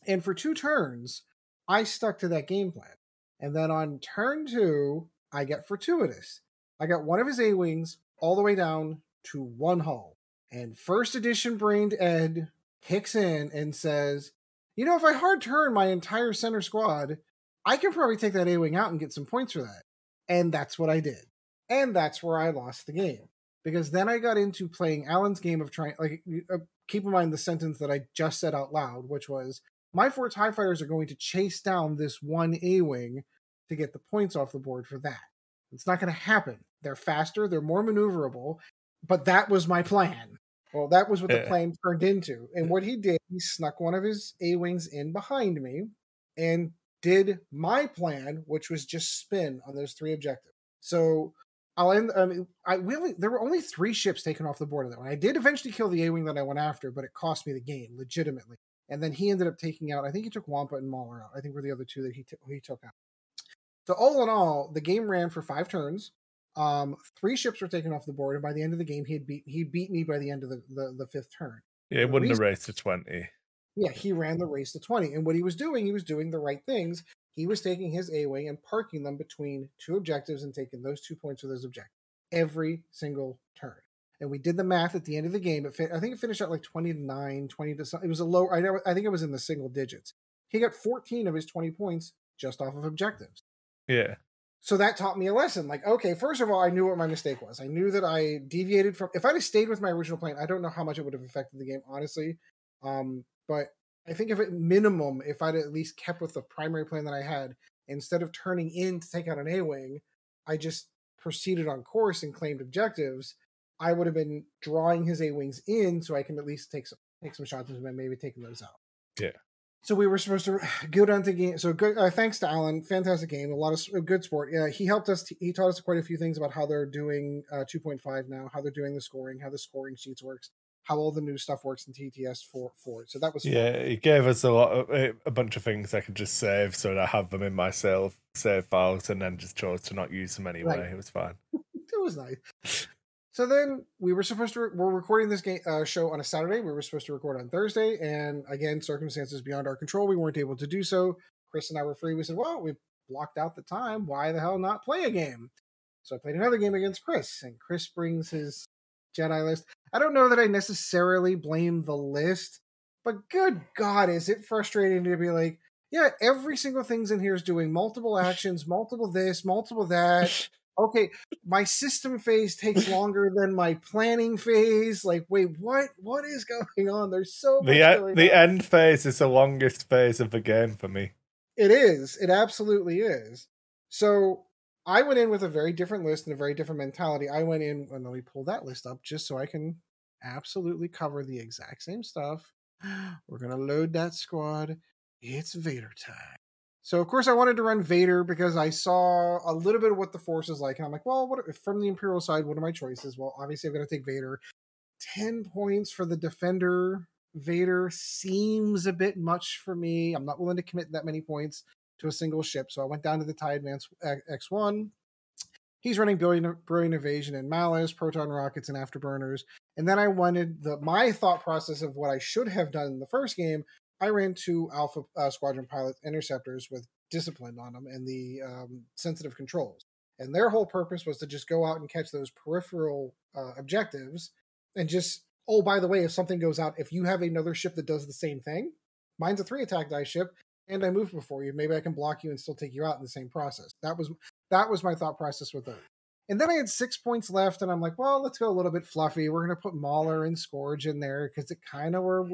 And for two turns, I stuck to that game plan. And then on turn two, I get fortuitous. I got one of his A-Wings all the way down to one hull. And first edition brained Ed kicks in and says, you know, if I hard turn my entire center squad, I can probably take that A-Wing out and get some points for that. And that's what I did. And that's where I lost the game. Because then I got into playing Alan's game of trying, keep in mind the sentence that I just said out loud, which was, my four TIE fighters are going to chase down this one A-Wing to get the points off the board for that. It's not going to happen. They're faster, they're more maneuverable, but that was my plan. Well, that was what the plan turned into. And what he did, he snuck one of his A-Wings in behind me and did my plan, which was just spin on those three objectives. So there were only three ships taken off the board of that one. I did eventually kill the A-Wing that I went after, but it cost me the game, legitimately. And then he ended up taking out, I think he took Wampa and Mauler out. I think were the other two that he took out. So all in all, the game ran for 5 turns. Three ships were taken off the board, and by the end of the game, he beat me by the end of the 5th turn. Yeah, it wouldn't have raced to 20. Yeah, he ran the race to 20. And what he was doing the right things. He was taking his A-Wing and parking them between two objectives and taking those 2 points for those objectives every single turn. And we did the math at the end of the game. I think it finished at like 20-9, 20 to something. It was a low, I think it was in the single digits. He got 14 of his 20 points just off of objectives. Yeah. So that taught me a lesson. Like, okay, first of all, I knew what my mistake was. I knew that I deviated from, if I'd have stayed with my original plan, I don't know how much it would have affected the game, honestly. But I think if at minimum, if I'd at least kept with the primary plan that I had, instead of turning in to take out an A-Wing, I just proceeded on course and claimed objectives. I would have been drawing his A-Wings in so I can at least take some shots and maybe taking those out. Yeah. So we were supposed to go down to game. So good, thanks to Alan. Fantastic game. A lot of good sport. Yeah, he helped us. He taught us quite a few things about how they're doing 2.5 now, how they're doing the scoring, how the scoring sheets works, how all the new stuff works in TTS 4.4. So that was fun. Yeah, he gave us a bunch of things I could just save so that I have them in my save files, and then just chose to not use them anyway. Right. It was fine. It was nice. So then we were supposed to, we're recording this game, show on a Saturday. We were supposed to record on Thursday. And again, circumstances beyond our control. We weren't able to do so. Chris and I were free. We said, well, we blocked out the time. Why the hell not play a game? So I played another game against Chris. And Chris brings his Jedi list. I don't know that I necessarily blame the list. But good God, is it frustrating to be like, yeah, every single thing's in here is doing multiple actions, multiple this, multiple that. Okay, my system phase takes longer than my planning phase. Like, wait, what is going on? There's so much going on. The end phase is the longest phase of the game for me. It is. It absolutely is. So I went in with a very different list and a very different mentality. I went in, and let me pull that list up just so I can absolutely cover the exact same stuff. We're going to load that squad. It's Vader time. So, of course, I wanted to run Vader because I saw a little bit of what the Force is like. And I'm like, well, what from the Imperial side, what are my choices? Well, obviously, I'm going to take Vader. 10 points for the Defender. Vader seems a bit much for me. I'm not willing to commit that many points to a single ship. So I went down to the TIE Advance X1. He's running Brilliant Evasion and Malice, Proton Rockets, and Afterburners. And then I wanted my thought process of what I should have done in the first game. I ran two Alpha Squadron Pilot Interceptors with Discipline on them and the sensitive controls. And their whole purpose was to just go out and catch those peripheral objectives and just, oh, by the way, if something goes out, if you have another ship that does the same thing, mine's a 3-attack die ship, and I moved before you, maybe I can block you and still take you out in the same process. That was my thought process with those. And then I had 6 points left, and I'm like, well, let's go a little bit fluffy. We're going to put Mauler and Scourge in there because it kind of were,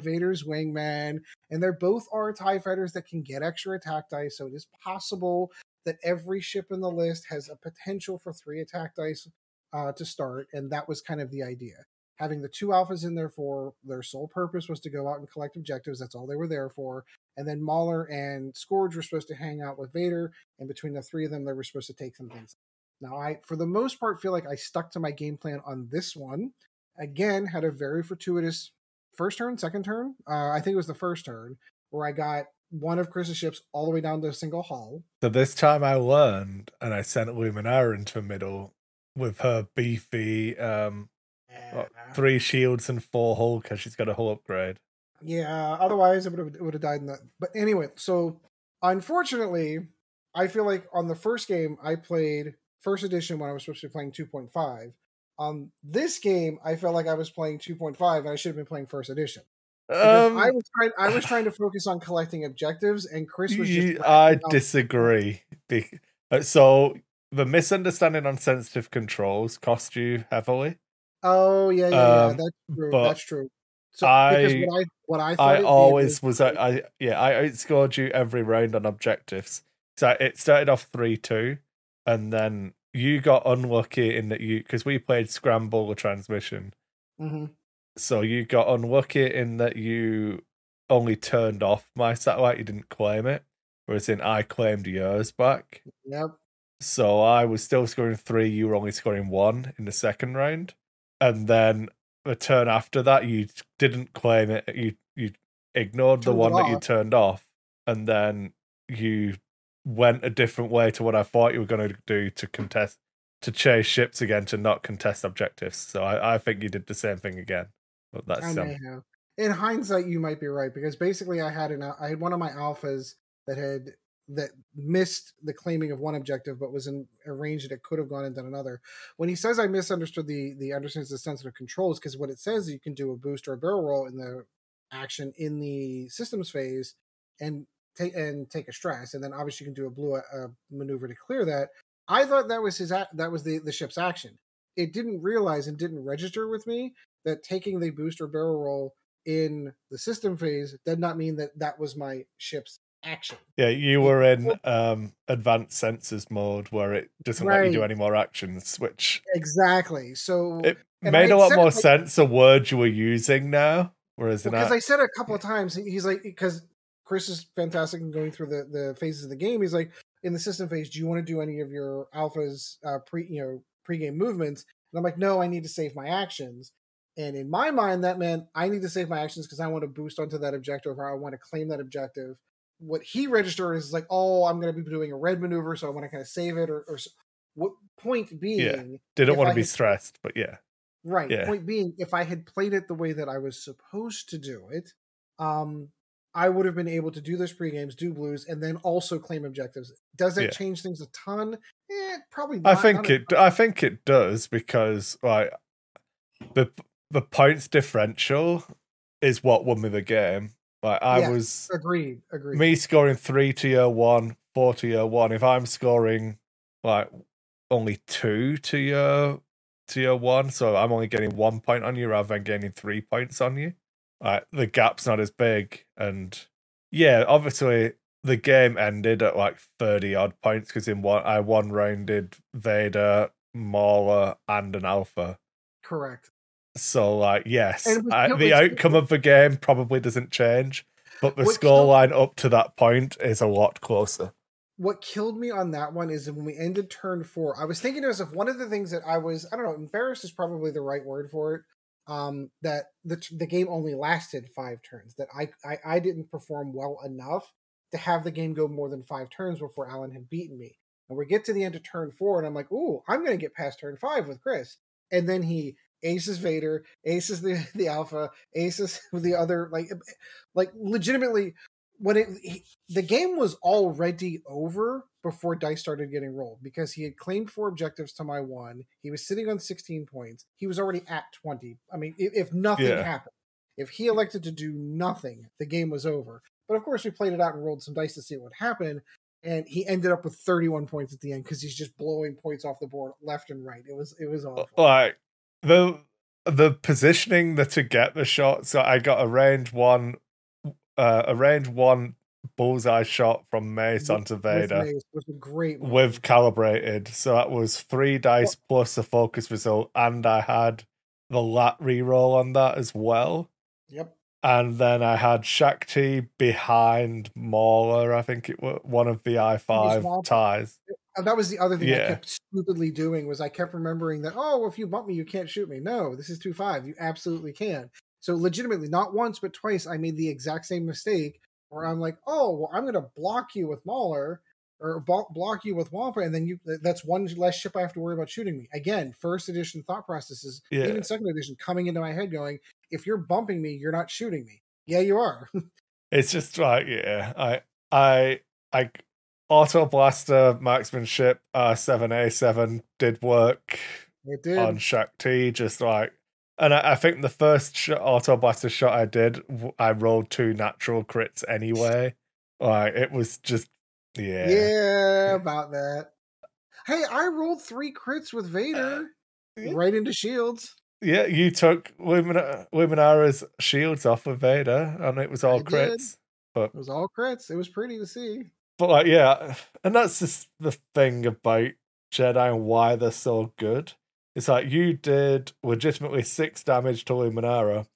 Vader's wingman. And they're both are TIE fighters that can get extra attack dice, so it is possible that every ship in the list has a potential for 3 attack dice to start, and that was kind of the idea. Having the 2 alphas in there for their sole purpose was to go out and collect objectives. That's all they were there for. And then Mauler and Scourge were supposed to hang out with Vader, and between the 3 of them, they were supposed to take some things. Now, I, for the most part, feel like I stuck to my game plan on this one. Again, had a very fortuitous first turn, second turn. I think it was the first turn where I got one of Chris's ships all the way down to a single hull. So this time I learned, and I sent Luminara into the middle with her beefy 3 shields and 4 hull because she's got a hull upgrade. Yeah, otherwise it would have died in that. But anyway, so unfortunately, I feel like on the first game I played first edition when I was supposed to be playing 2.5. On this game, I felt like I was playing 2.5 and I should have been playing first edition. I was trying to focus on collecting objectives, and Chris was just... I disagree. So the misunderstanding on sensitive controls cost you heavily. Oh, yeah. That's true. So I outscored you every round on objectives. So it started off 3-2. And then you got unlucky in that because we played Scramble or Transmission. Mm-hmm. So you got unlucky in that you only turned off my satellite. You didn't claim it. Whereas I claimed yours back. Yep. So I was still scoring 3. You were only scoring 1 in the second round. And then the turn after that, you didn't claim it. You ignored the one that you turned off. And then you went a different way to what I thought you were going to do to contest, to chase ships again, to not contest objectives. So I think you did the same thing again. But that's in hindsight, you might be right, because basically I had one of my alphas that missed the claiming of one objective, but was in a range that it could have gone and done another. When he says I misunderstood the understanding of sensitive controls, because what it says, you can do a boost or a barrel roll in the action in the systems phase and take a stress, and then obviously you can do a blue maneuver to clear that. I thought that was the ship's action. It didn't realize and didn't register with me that taking the boost or barrel roll in the system phase did not mean that was my ship's action. Yeah, you were in advanced sensors mode where it doesn't let you do any more actions, which... Exactly. So it made a lot more sense the word you were using now, whereas... Because I said it a couple of times, he's like... because Chris is fantastic in going through the phases of the game. He's like, in the system phase, do you want to do any of your alphas pre-game movements? And I'm like, no, I need to save my actions. And in my mind, that meant I need to save my actions because I want to boost onto that objective or I want to claim that objective. What he registered is like, oh, I'm going to be doing a red maneuver, so I want to kind of save it. Or what point being... Yeah. Didn't want to be stressed, but yeah. Right. Yeah. Point being, if I had played it the way that I was supposed to do it... I would have been able to do those pre-games, do blues, and then also claim objectives. Does that change things a ton? Probably not. I think it does, because like the points differential is what won me the game. Like I was agreed. Me scoring 3 to year 1, 4 to year 1. If I'm scoring like only 2 to year 1, so I'm only getting 1 point on you rather than getting 3 points on you. Like the gap's not as big, and yeah, obviously the game ended at like 30 odd points because in one I one rounded Vader, Mauler, and an Alpha. Correct. So, like, yes, the outcome of the game probably doesn't change, but the scoreline up to that point is a lot closer. What killed me on that one is when we ended turn 4, I was thinking to myself, one of the things that I was, I don't know, embarrassed is probably the right word for it, that the game only lasted 5 turns, that I didn't perform well enough to have the game go more than 5 turns before Alan had beaten me. And we get to the end of turn 4, and I'm like, ooh, I'm going to get past turn 5 with Chris. And then he aces Vader, aces the Alpha, aces the other, like legitimately, when the game was already over before dice started getting rolled, because he had claimed 4 objectives to my 1. He was sitting on 16 points. He was already at 20. I mean, if nothing happened, if he elected to do nothing, the game was over. But of course, we played it out and rolled some dice to see what would happen. And he ended up with 31 points at the end because he's just blowing points off the board left and right. It was awful. Like the positioning that to get the shot. So I got a range one bullseye shot from Mace onto Vader. Mace was a great one. With calibrated. So that was 3 dice plus a focus result, and I had the lat reroll on that as well. Yep. And then I had Shakti behind Mauler, I think it was one of the I-5 ties. And that was the other thing I kept stupidly doing, was I kept remembering that, oh, if you bump me, you can't shoot me. No, this is 2-5. You absolutely can. So legitimately, not once, but twice, I made the exact same mistake where I'm like, oh, well, I'm going to block you with Mauler or block you with Wampa, and then that's one less ship I have to worry about shooting me. Again, first edition thought processes, even second edition, coming into my head going, if you're bumping me, you're not shooting me. Yeah, you are. It's just like, I auto blaster marksmanship R7A7 did work. It did on Shakti, just like, and I think the first auto blaster shot I did, I rolled 2 natural crits anyway. Like it was just about that. Hey, I rolled 3 crits with Vader right into shields. Yeah, you took Luminara's shields off with Vader, and it was all crits. But it was all crits. It was pretty to see. But like, and that's just the thing about Jedi and why they're so good. It's like you did legitimately 6 damage to Luminara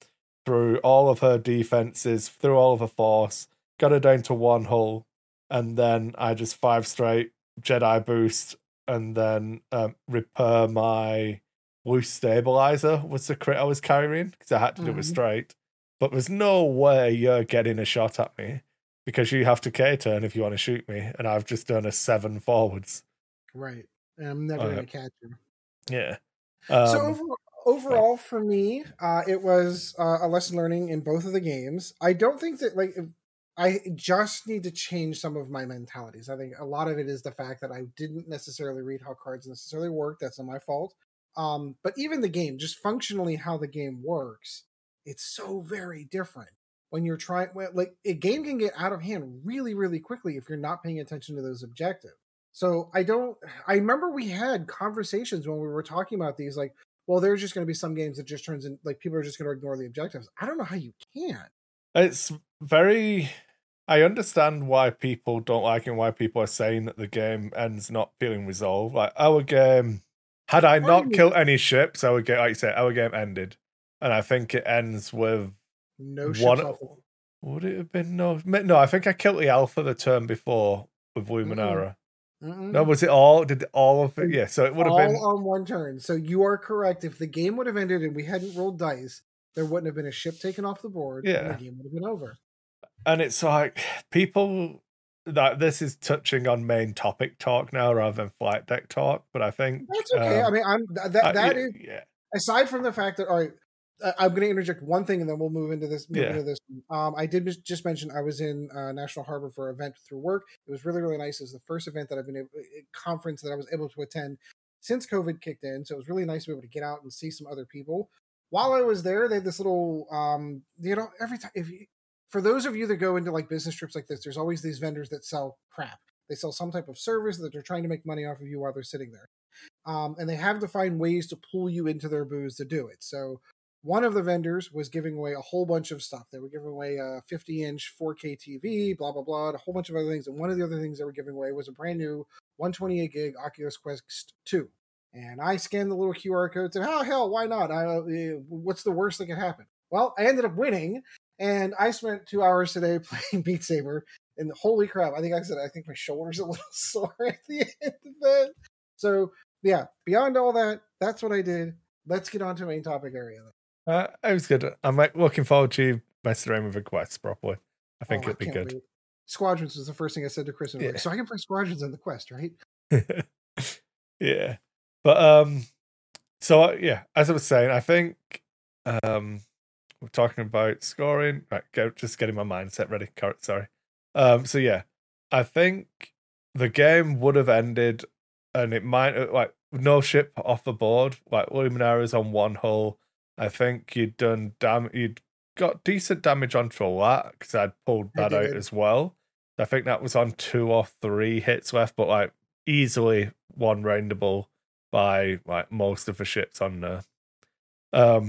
through all of her defenses, through all of her force, got her down to 1 hull, and then I just 5 straight Jedi boost, and then repair my loose stabilizer was the crit I was carrying because I had to do it straight. But there's no way you're getting a shot at me because you have to K-turn if you want to shoot me, and I've just done a 7 forwards. Right. And I'm never going to catch him. Yeah. So overall for me, it was a lesson learning in both of the games. I don't think that, like, I just need to change some of my mentalities. I think a lot of it is the fact that I didn't necessarily read how cards necessarily work. That's not my fault. But even the game, just functionally how the game works, it's so very different when you're trying, like a game can get out of hand really, really quickly if you're not paying attention to those objectives. So I remember we had conversations when we were talking about these, like, well, there's just going to be some games that just turns in, like, people are just going to ignore the objectives. I don't know how you can. It's very, I understand why people don't like it and why people are saying that the game ends not feeling resolved. Like our game, had I not killed any ships, I would get, like you said, our game ended. And I think it ends with no ships. Would it have been no? I think I killed the Alpha the turn before with Luminara. Mm-mm. No, was it all? Did all of it? Yeah, so it would have been all on 1 turn. So you are correct. If the game would have ended and we hadn't rolled dice, there wouldn't have been a ship taken off the board. Yeah, and the game would have been over. And it's like people that this is touching on main topic talk now rather than flight deck talk, but I think that's okay. I mean, that is aside from the fact that I'm going to interject one thing and then we'll move into this. I did just mention I was in National Harbor for an event through work. It was really, really nice. It was the first event that I've been able, conference that I was able to attend since COVID kicked in. So it was really nice to be able to get out and see some other people. While I was there, they had this little, every time if you, for those of you that go into like business trips like this, there's always these vendors that sell crap. They sell some type of service that they're trying to make money off of you while they're sitting there. And they have to find ways to pull you into their booths to do it. So one of the vendors was giving away a whole bunch of stuff. They were giving away a 50-inch 4K TV, blah, blah, blah, and a whole bunch of other things. And one of the other things they were giving away was a brand new 128 gig Oculus Quest 2. And I scanned the little QR codes and, oh, hell, why not? What's the worst that could happen? Well, I ended up winning, and I spent 2 hours today playing Beat Saber. And holy crap, I think my shoulder's a little sore at the end of that. So, yeah, beyond all that, that's what I did. Let's get on to main topic area. It was good. I'm looking forward to messing around with the quests properly. I think it'll be good. Wait. Squadrons was the first thing I said to Chris. And yeah. So I can play Squadrons on the quest, right? Yeah. But, so, as I was saying, I think we're talking about scoring. Right, just getting my mindset ready. Sorry. I think the game would have ended, and it might, no ship off the board. Luminara's on one hull. I think you'd done you'd got decent damage onto a lot, because I'd pulled that out as well. I think that was on 2 or 3 hits left, but easily one roundable by most of the ships on there. And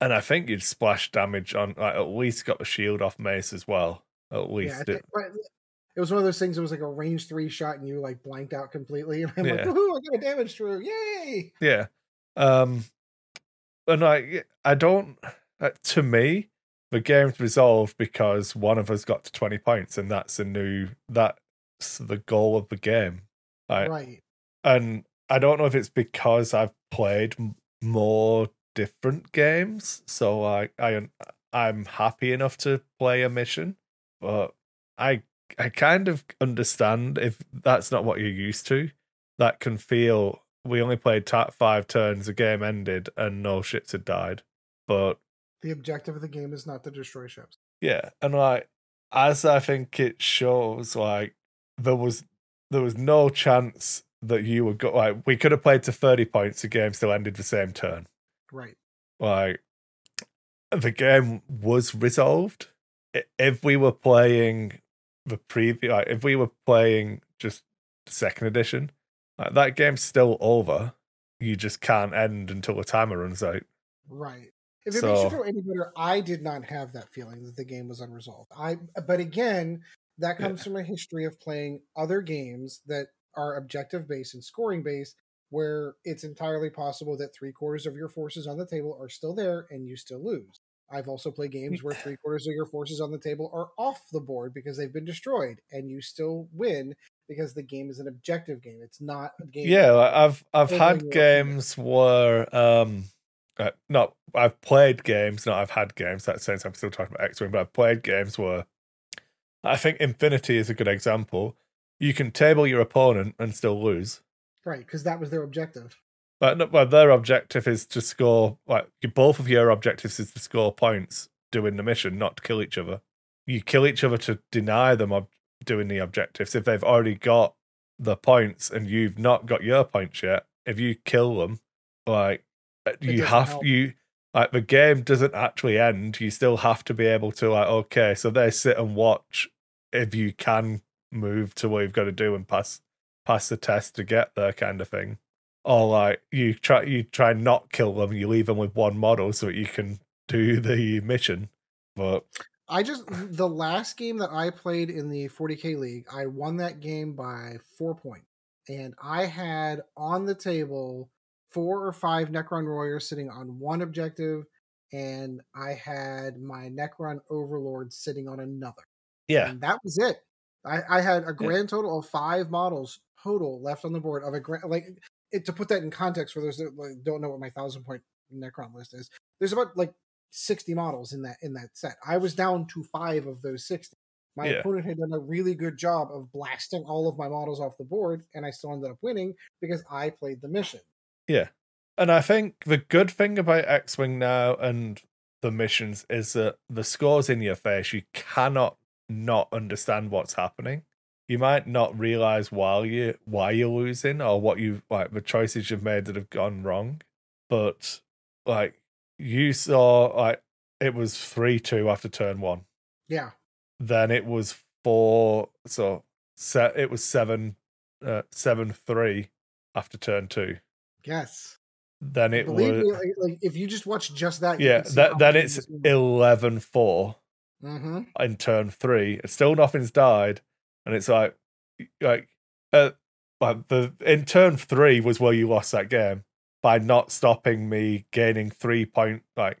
I think you'd splash damage on, at least got the shield off Mace as well. At least it was one of those things. It was like a range 3 shot, and you blanked out completely. And I'm like, woohoo! I got a damage through. Yay! Yeah. And I don't. To me, the game's resolved because one of us got to 20 points, and that's the goal of the game. Right. And I don't know if it's because I've played more different games, so I'm happy enough to play a mission. But I kind of understand if that's not what you're used to. That can feel, we only played 5 turns, the game ended, and no ships had died. But the objective of the game is not to destroy ships. Yeah, and as I think it shows, there was no chance that you would go. We could have played to 30 points, the game still ended the same turn. Right. The game was resolved. If we were playing the preview, if we were playing just the 2nd edition, that game's still over. You just can't end until the timer runs out. Right. If it makes you feel any better, I did not have that feeling that the game was unresolved. But again, that comes from a history of playing other games that are objective based and scoring based, where it's entirely possible that 3/4 of your forces on the table are still there and you still lose. I've also played games where 3/4 of your forces on the table are off the board because they've been destroyed, and you still win because the game is an objective game. It's not a game. Yeah, I've had games where I've played games, not I've had games. That sense, I'm still talking about X-Wing, but I've played games where, I think Infinity is a good example. You can table your opponent and still lose. Right, because that was their objective. Well, their objective is to score. Both of your objectives is to score points doing the mission, not to kill each other. You kill each other to deny them doing the objectives. If they've already got the points and you've not got your points yet, if you kill them, the game doesn't actually end. You still have to be able to so they sit and watch if you can move to what you've got to do and pass the test to get there, kind of thing. Or you try not kill them, you leave them with one model so that you can do the mission. But the last game that I played in the 40K League, I won that game by 4 points. And I had on the table 4 or 5 Necron Warriors sitting on one objective, and I had my Necron Overlord sitting on another. Yeah. And that was it. I had a grand total of 5 models total left on the board of a grand, to put that in context for those that don't know what my 1,000 point Necron list is, there's about 60 models in that set. I was down to 5 of those 60. My opponent had done a really good job of blasting all of my models off the board, and I still ended up winning because I played the mission. Yeah, and I think the good thing about X-Wing now and the missions is that the score's in your face. You cannot not understand what's happening. You might not realize why you're losing or what you the choices you've made that have gone wrong, but you saw it was 3-2 after turn 1. Yeah. Then it was four. So set it was 7-3 after turn two. Yes. Then it was like if you just watch just that. Yeah. Then it's 11-4 in turn three. Still nothing's died, and it's in turn three was where you lost that game by not stopping me gaining 3 point, like,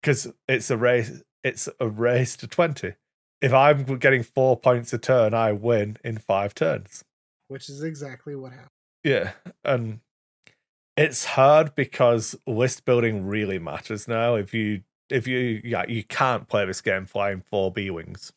because it's a race. It's a race to 20. If I'm getting 4 points a turn, I win in 5 turns. Which is exactly what happened. Yeah, and it's hard because list building really matters now. If you can't play this game flying 4 B-wings.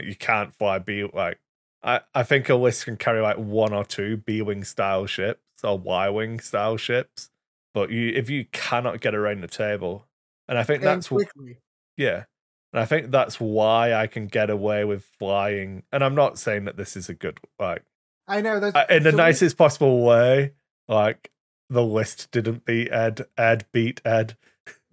You can't fly B, like, I think a list can carry like 1 or 2 B-wing style ships or Y-wing style ships, but if you cannot get around the table, and I think that's quickly. Yeah, and I think that's why I can get away with flying. And I'm not saying that this is a good, like, I know that in the nicest possible way. Like, the list didn't beat Ed. Ed beat Ed.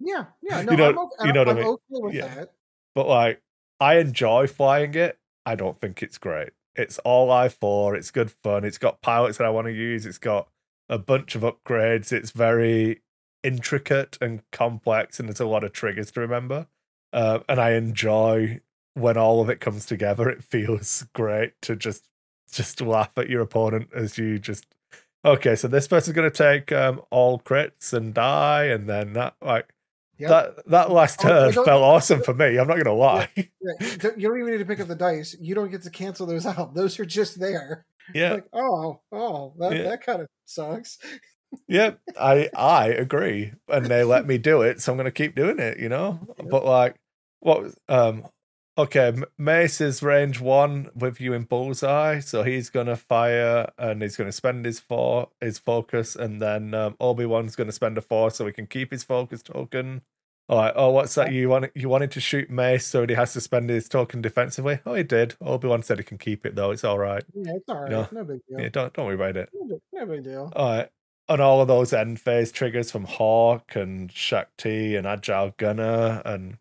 Yeah, yeah. No, I'm okay with that. But like, I enjoy flying it. I don't think it's great. It's all I4. It's good fun. It's got pilots that I want to use. It's got a bunch of upgrades. It's very intricate and complex, and there's a lot of triggers to remember. And I enjoy when all of it comes together. It feels great to just laugh at your opponent as you just, okay, so this person's going to take all crits and die, and then that, like, that last turn felt awesome for me. I'm not going to lie. Yeah. You don't even need to pick up the dice. You don't get to cancel those out. Those are just there. Yeah. Like, that kind of sucks. Yeah, I agree. And they let me do it, so I'm going to keep doing it, you know? Yep. But like, okay, Mace is range 1 with you in bullseye, so he's going to fire and he's going to spend his focus, and then Obi-Wan's going to spend a 4 so he can keep his focus token. All right, what's that? You wanted to shoot Mace, so he has to spend his token defensively? Oh, he did. Obi-Wan said he can keep it, though. It's all right. Yeah, it's all right. You know? No big deal. Yeah, don't worry about it. No big deal. All right. And all of those end phase triggers from Hawk and Shakti and Agile Gunner and...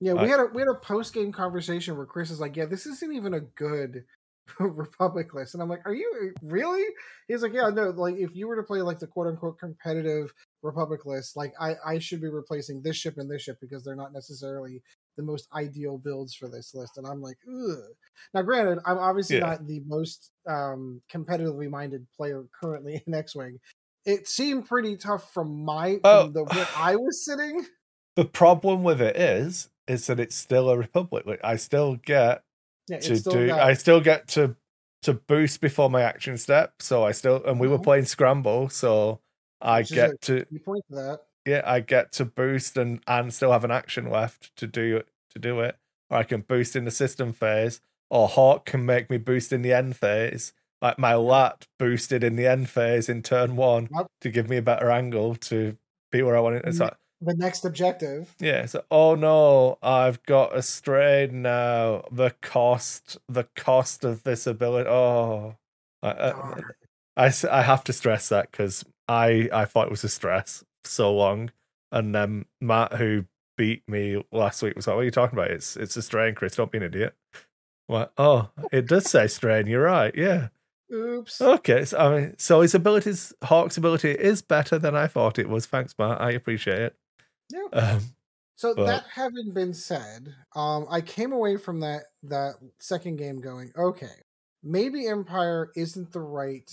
Yeah, we had a post-game conversation where Chris is like, yeah, this isn't even a good Republic list. And I'm like, are you really? He's like, yeah, no, like if you were to play like the quote-unquote competitive Republic list, like I should be replacing this ship and this ship because they're not necessarily the most ideal builds for this list. And I'm like, ugh. Now, granted, I'm obviously not the most competitively minded player currently in X-Wing. It seemed pretty tough from where I was sitting. The problem with it is that it's still a Republic. Like, I still get to boost before my action step. So I still, and we were playing Scramble, so I get to point that. Yeah, I get to boost and still have an action left to do it. Or I can boost in the system phase, or Hawk can make me boost in the end phase. Like my lat boosted in the end phase in turn 1 to give me a better angle to be where I wanted. It's like, the next objective. Yeah. So, oh no, I've got a strain now. The cost of this ability. Oh, I have to stress that because I thought it was a stress for so long, and then Matt, who beat me last week, was like, "What are you talking about? It's a strain, Chris. Don't be an idiot." I'm like, oh, it does say strain. You're right. Yeah. Oops. Okay, so Hawk's ability is better than I thought it was. Thanks, Matt. I appreciate it. Yeah. That having been said, I came away from that second game going, okay, maybe Empire isn't the right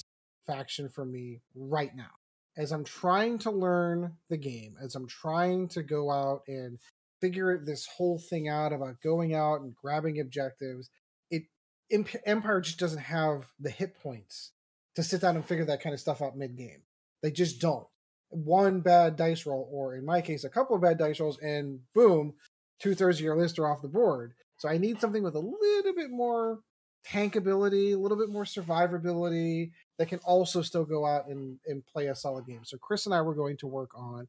faction for me right now. As I'm trying to learn the game, as I'm trying to go out and figure this whole thing out about going out and grabbing objectives, Empire just doesn't have the hit points to sit down and figure that kind of stuff out mid-game. They just don't. One bad dice roll, or in my case, a couple of bad dice rolls, and boom, 2/3 of your list are off the board. So I need something with a little bit more tankability, a little bit more survivability, that can also still go out and play a solid game. So Chris and I were going to work on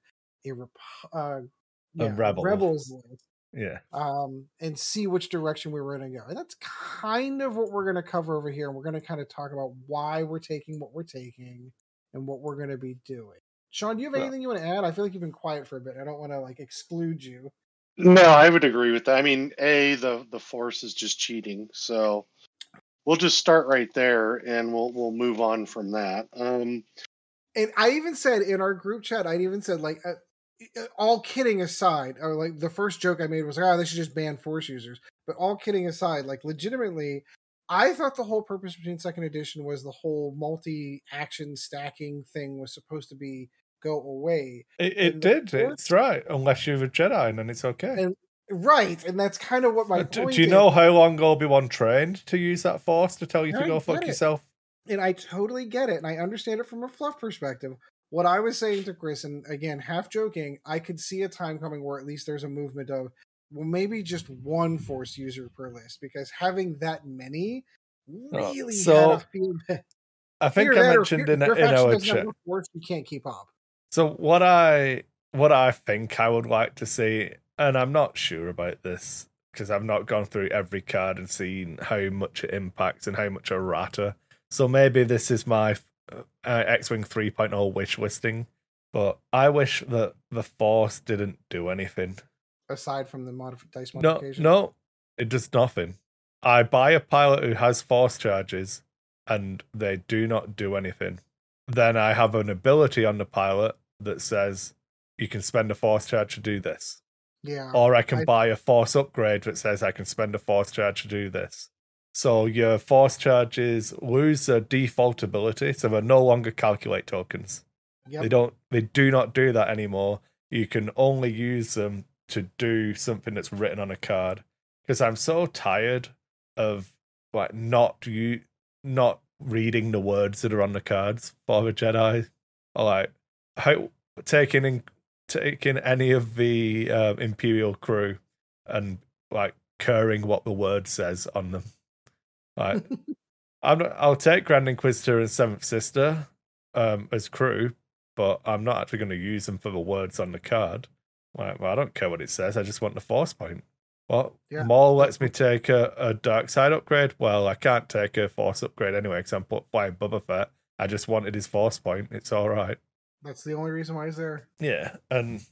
Rebels list. Yeah. And see which direction we were going to go. And that's kind of what we're going to cover over here. And we're going to kind of talk about why we're taking what we're taking and what we're going to be doing. Sean, do you have anything you want to add? I feel like you've been quiet for a bit. I don't want to like exclude you. No, I would agree with that. I mean, the Force is just cheating, so we'll just start right there, and we'll move on from that. And I even said in our group chat, like, all kidding aside, or like the first joke I made was, oh, they should just ban Force users. But all kidding aside, like legitimately, I thought the whole purpose between second edition was the whole multi-action stacking thing was supposed to be go away. It did. It's right. Unless you're a Jedi, and then it's okay. Right. And that's kind of what my point is. Do you know how long Obi-Wan trained to use that Force to tell you to go fuck yourself? And I totally get it, and I understand it from a fluff perspective. What I was saying to Chris, and again, half joking, I could see a time coming where at least there's a movement of, well, maybe just one Force user per list, because having that many really had a few. I think I mentioned in our chat, Force, you can't keep up. So what I think I would like to see, and I'm not sure about this because I've not gone through every card and seen how much it impacts and how much a errata. So maybe this is my X-Wing 3.0 wish listing, but I wish that the Force didn't do anything. Aside from the dice modification? No, it does nothing. I buy a pilot who has Force charges, and they do not do anything. Then I have an ability on the pilot that says, you can spend a Force charge to do this. Yeah. Or I can buy a Force upgrade that says I can spend a Force charge to do this. So your Force charges lose their default ability, so they no longer calculate tokens. Yep. They do not do that anymore. You can only use them to do something that's written on a card. Because I'm so tired of like not reading the words that are on the cards for the Jedi. Or like how, taking any of the Imperial crew and like curring what the word says on them. Right. I'll take Grand Inquisitor and Seventh Sister as crew, but I'm not actually going to use them for the words on the card. Like, well, I don't care what it says. I just want the Force point. Well, yeah. Maul lets me take a Dark Side upgrade. Well, I can't take a Force upgrade anyway because I'm flying Boba Fett. I just wanted his Force point. It's all right. That's the only reason why he's there. Yeah, and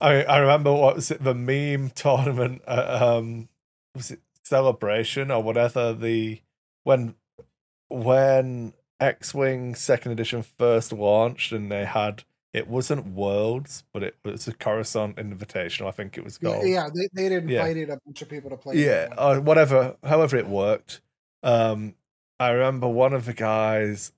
I remember what was it, the meme tournament? Was it? Celebration or whatever, when X-Wing second edition first launched, and they had, it wasn't Worlds, but it was a Coruscant Invitational, I think it was called. Yeah, they invited a bunch of people to play. Yeah, or whatever, however it worked. I remember one of the guys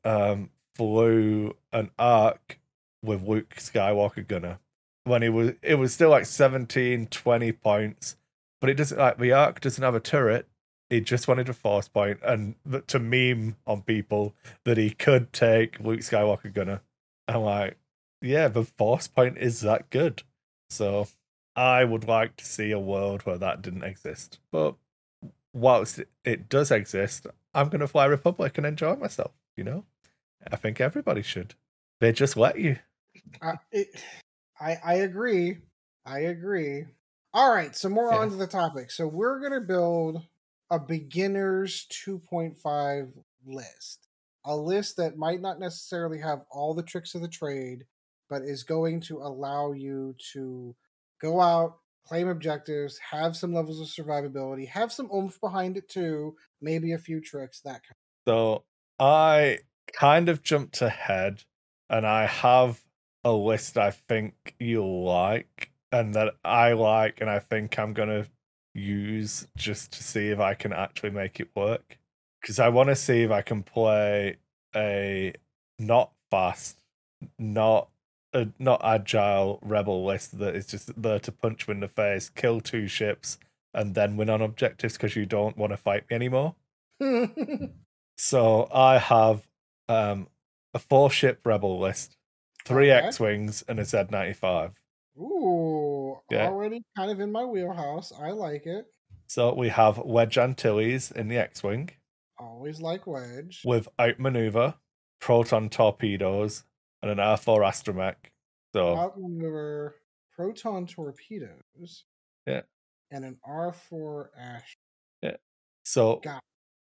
flew an ARC with Luke Skywalker Gunner when it was still like 17-20 points. But it doesn't, like, the ARC doesn't have a turret. He just wanted a Force point and to meme on people that he could take Luke Skywalker Gunner. I'm like, yeah, the Force point is that good. So I would like to see a world where that didn't exist. But whilst it does exist, I'm going to fly Republic and enjoy myself, you know? I think everybody should. They just let you. I agree. I agree. All right, so more on to the topic. So we're going to build a beginner's 2.5 list, a list that might not necessarily have all the tricks of the trade, but is going to allow you to go out, claim objectives, have some levels of survivability, have some oomph behind it too, maybe a few tricks, that kind of thing. So I kind of jumped ahead, and I have a list I think you'll like. And that I like, and I think I'm going to use just to see if I can actually make it work. Because I want to see if I can play a not fast, not agile rebel list that is just there to punch me in the face, kill two ships, and then win on objectives because you don't want to fight me anymore. So I have a 4-ship rebel list, 3 X-Wings, and a Z-95. Ooh, yeah. Already kind of in my wheelhouse. I like it. So we have Wedge Antilles in the X-Wing. Always like Wedge. With Outmaneuver, Proton Torpedoes, and an R4 Astromech. So Outmaneuver, Proton Torpedoes. Yeah. And an R4 Astromech. Yeah. So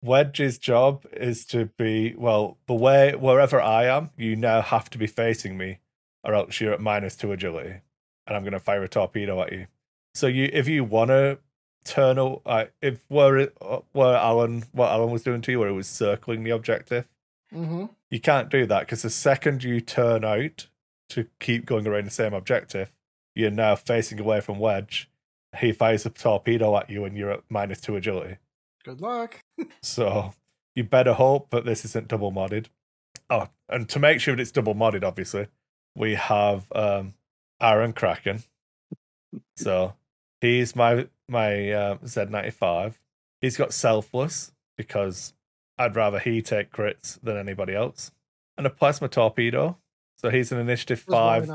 Wedge's job is to be, well, the way wherever I am, you now have to be facing me, or else you're at -2 agility. And I'm going to fire a torpedo at you. So if you want to turn, what Alan was doing to you, where it was circling the objective, mm-hmm. you can't do that, because the second you turn out to keep going around the same objective, you're now facing away from Wedge. He fires a torpedo at you, and you're at -2 agility. Good luck. So you better hope that this isn't double modded. Oh, and to make sure that it's double modded, obviously, we have Aaron Kraken. So he's my Z95. He's got Selfless, because I'd rather he take crits than anybody else, and a plasma torpedo. So he's an initiative 5.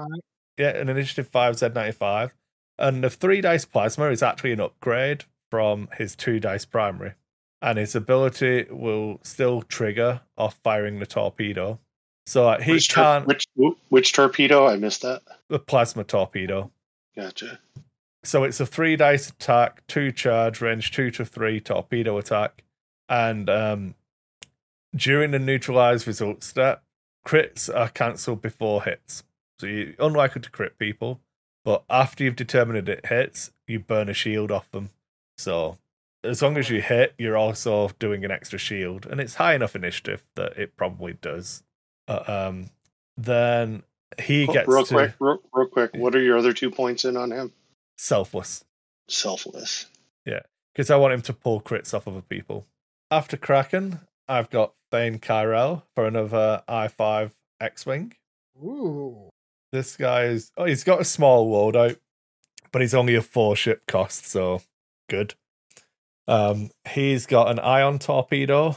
Yeah, an initiative 5 Z95. And the 3-dice plasma is actually an upgrade from his 2-dice primary. And his ability will still trigger off firing the torpedo. So he can't... Which torpedo? I missed that. The plasma torpedo. Gotcha. So it's a 3-dice attack, 2 charge, range 2-3 torpedo attack. And during the neutralize result step, crits are cancelled before hits. So you're unlikely to crit people, but after you've determined it hits, you burn a shield off them. So as long as you hit, you're also doing an extra shield, and it's high enough initiative that it probably does. Then he gets real quick. What are your other 2 points in on him? Selfless. Yeah, because I want him to pull crits off other people. After Kraken, I've got Thane Kyrell for another I-5 X-Wing. Ooh. This guy he's got a small loadout, but he's only a 4-ship cost, so good. He's got an ion torpedo.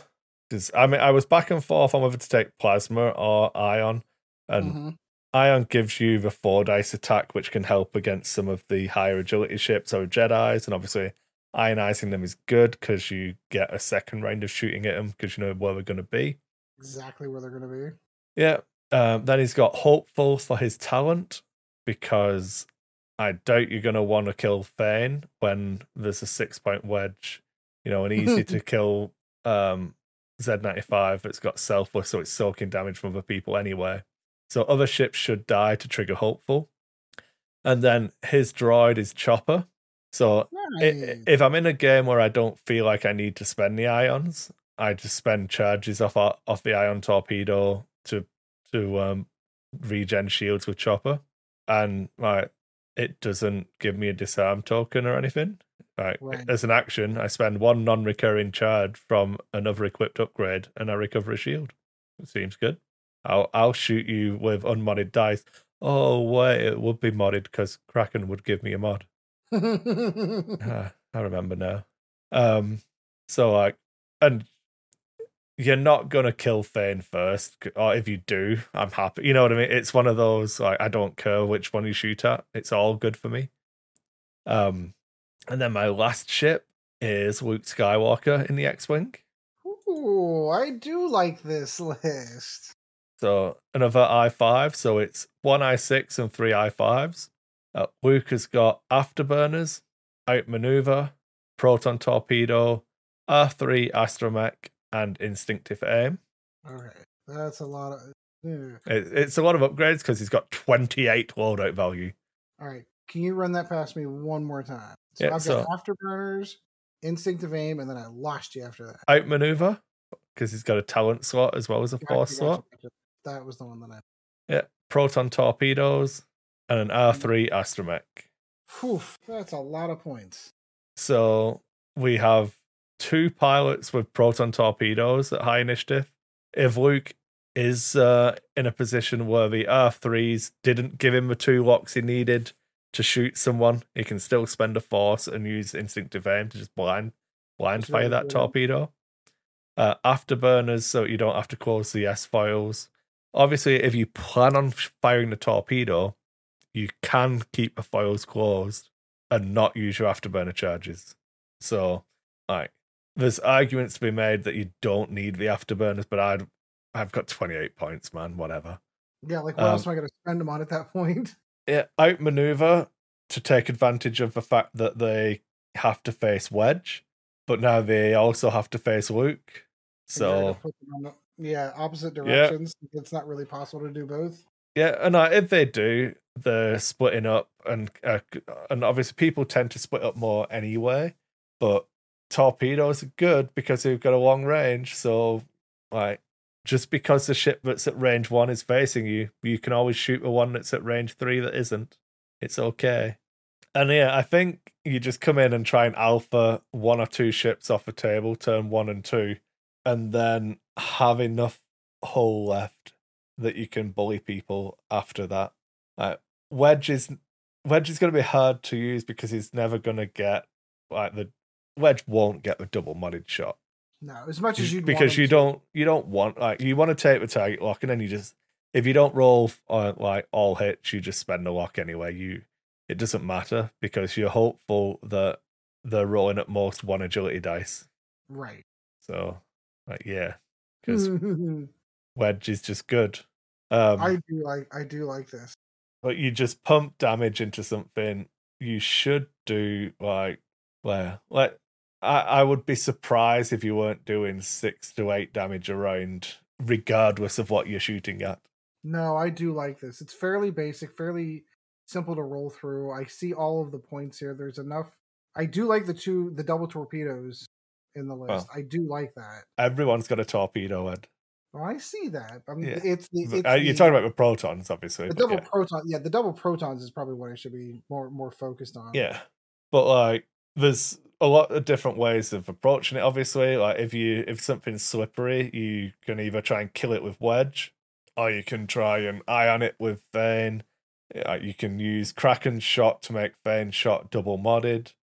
I was back and forth on whether to take plasma or ion, and mm-hmm. ion gives you the 4-dice attack, which can help against some of the higher agility ships or Jedis, and obviously ionizing them is good because you get a second round of shooting at them because you know where they're going to be. Exactly where they're going to be. Yeah. Then he's got Hopeful for his talent, because I doubt you're going to want to kill Thane when there's a 6-point wedge, an easy to kill Z95 that's got Selfless, so it's soaking damage from other people anyway. So other ships should die to trigger Hopeful. And then his droid is Chopper. So if I'm in a game where I don't feel like I need to spend the ions, I just spend charges off the ion torpedo to regen shields with Chopper, and it doesn't give me a disarm token or anything. Right. As an action, I spend 1 non-recurring charge from another equipped upgrade, and I recover a shield. It seems good. I'll shoot you with unmodded dice. Oh wait, it would be modded because Kraken would give me a mod. I remember now. And you're not going to kill Thane first, or if you do, I'm happy. You know what I mean? It's one of those, I don't care which one you shoot at. It's all good for me. And then my last ship is Luke Skywalker in the X-Wing. Ooh, I do like this list. So another I-5, so it's 1 I-6 and 3 I-5s. Luke has got Afterburners, Outmaneuver, Proton Torpedo, R3 Astromech, and Instinctive Aim. Okay, that's a lot of... It's a lot of upgrades because he's got 28 loadout value. All right, can you run that past me one more time? So yeah, I've got Afterburners, Instinctive Aim, and then I lost you after that. Outmaneuver, because he's got a talent slot as well as a force slot. That was the one that I... Yeah, Proton Torpedoes, and an R3 Astromech. Oof, that's a lot of points. So we have 2 pilots with proton torpedoes at high initiative. If Luke is in a position where the R3s didn't give him the 2 locks he needed to shoot someone, he can still spend a force and use Instinctive Aim to just blind fire that torpedo. Afterburners, so you don't have to close the S-foils. Obviously, if you plan on firing the torpedo, you can keep the foils closed and not use your afterburner charges. So, there's arguments to be made that you don't need the afterburners, but I've got 28 points, man, whatever. Yeah, what else am I going to spend them on at that point? Yeah, Outmaneuver to take advantage of the fact that they have to face Wedge, but now they also have to face Luke. So, opposite directions. Yeah. It's not really possible to do both. Yeah, and if they do, they're splitting up, and obviously people tend to split up more anyway. But torpedoes are good because they've got a long range. So, like, just because the ship that's at range 1 is facing you, you can always shoot the one that's at range 3 that isn't. It's okay. And yeah, I think you just come in and try and alpha one or two ships off the table, turn 1 and 2, and then have enough hull left that you can bully people after that. Wedge is going to be hard to use because he's never going to get, like, the Wedge won't get the double modded shot. No, as much as you because you don't want, like, you want to take the target lock, and then you just, if you don't roll like all hits, you just spend the lock anyway. It doesn't matter because you're hopeful that they're rolling at most 1 agility dice. Right. So, like, yeah, because Wedge is just good. I do like this. But you just pump damage into something. You should do, like, like I would be surprised if you weren't doing 6 to 8 damage a round, regardless of what you're shooting at. No, I do like this. It's fairly basic, fairly simple to roll through. I see all of the points here. There's enough. I do like the double torpedoes in the list. Well, I do like that. Everyone's got a torpedo, Ed. Well, I see that. I mean, yeah. You're talking about the protons, obviously. The double protons is probably what I should be more focused on. Yeah, but like, there's a lot of different ways of approaching it. Obviously, like if something's slippery, you can either try and kill it with Wedge, or you can try and ion it with Vane. You can use Kraken Shot to make Vane Shot double modded.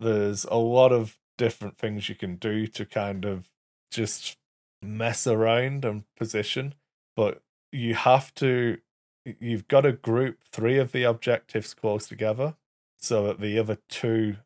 There's a lot of different things you can do to kind of just mess around and position, but you've got to group 3 of the objectives close together so that the other 2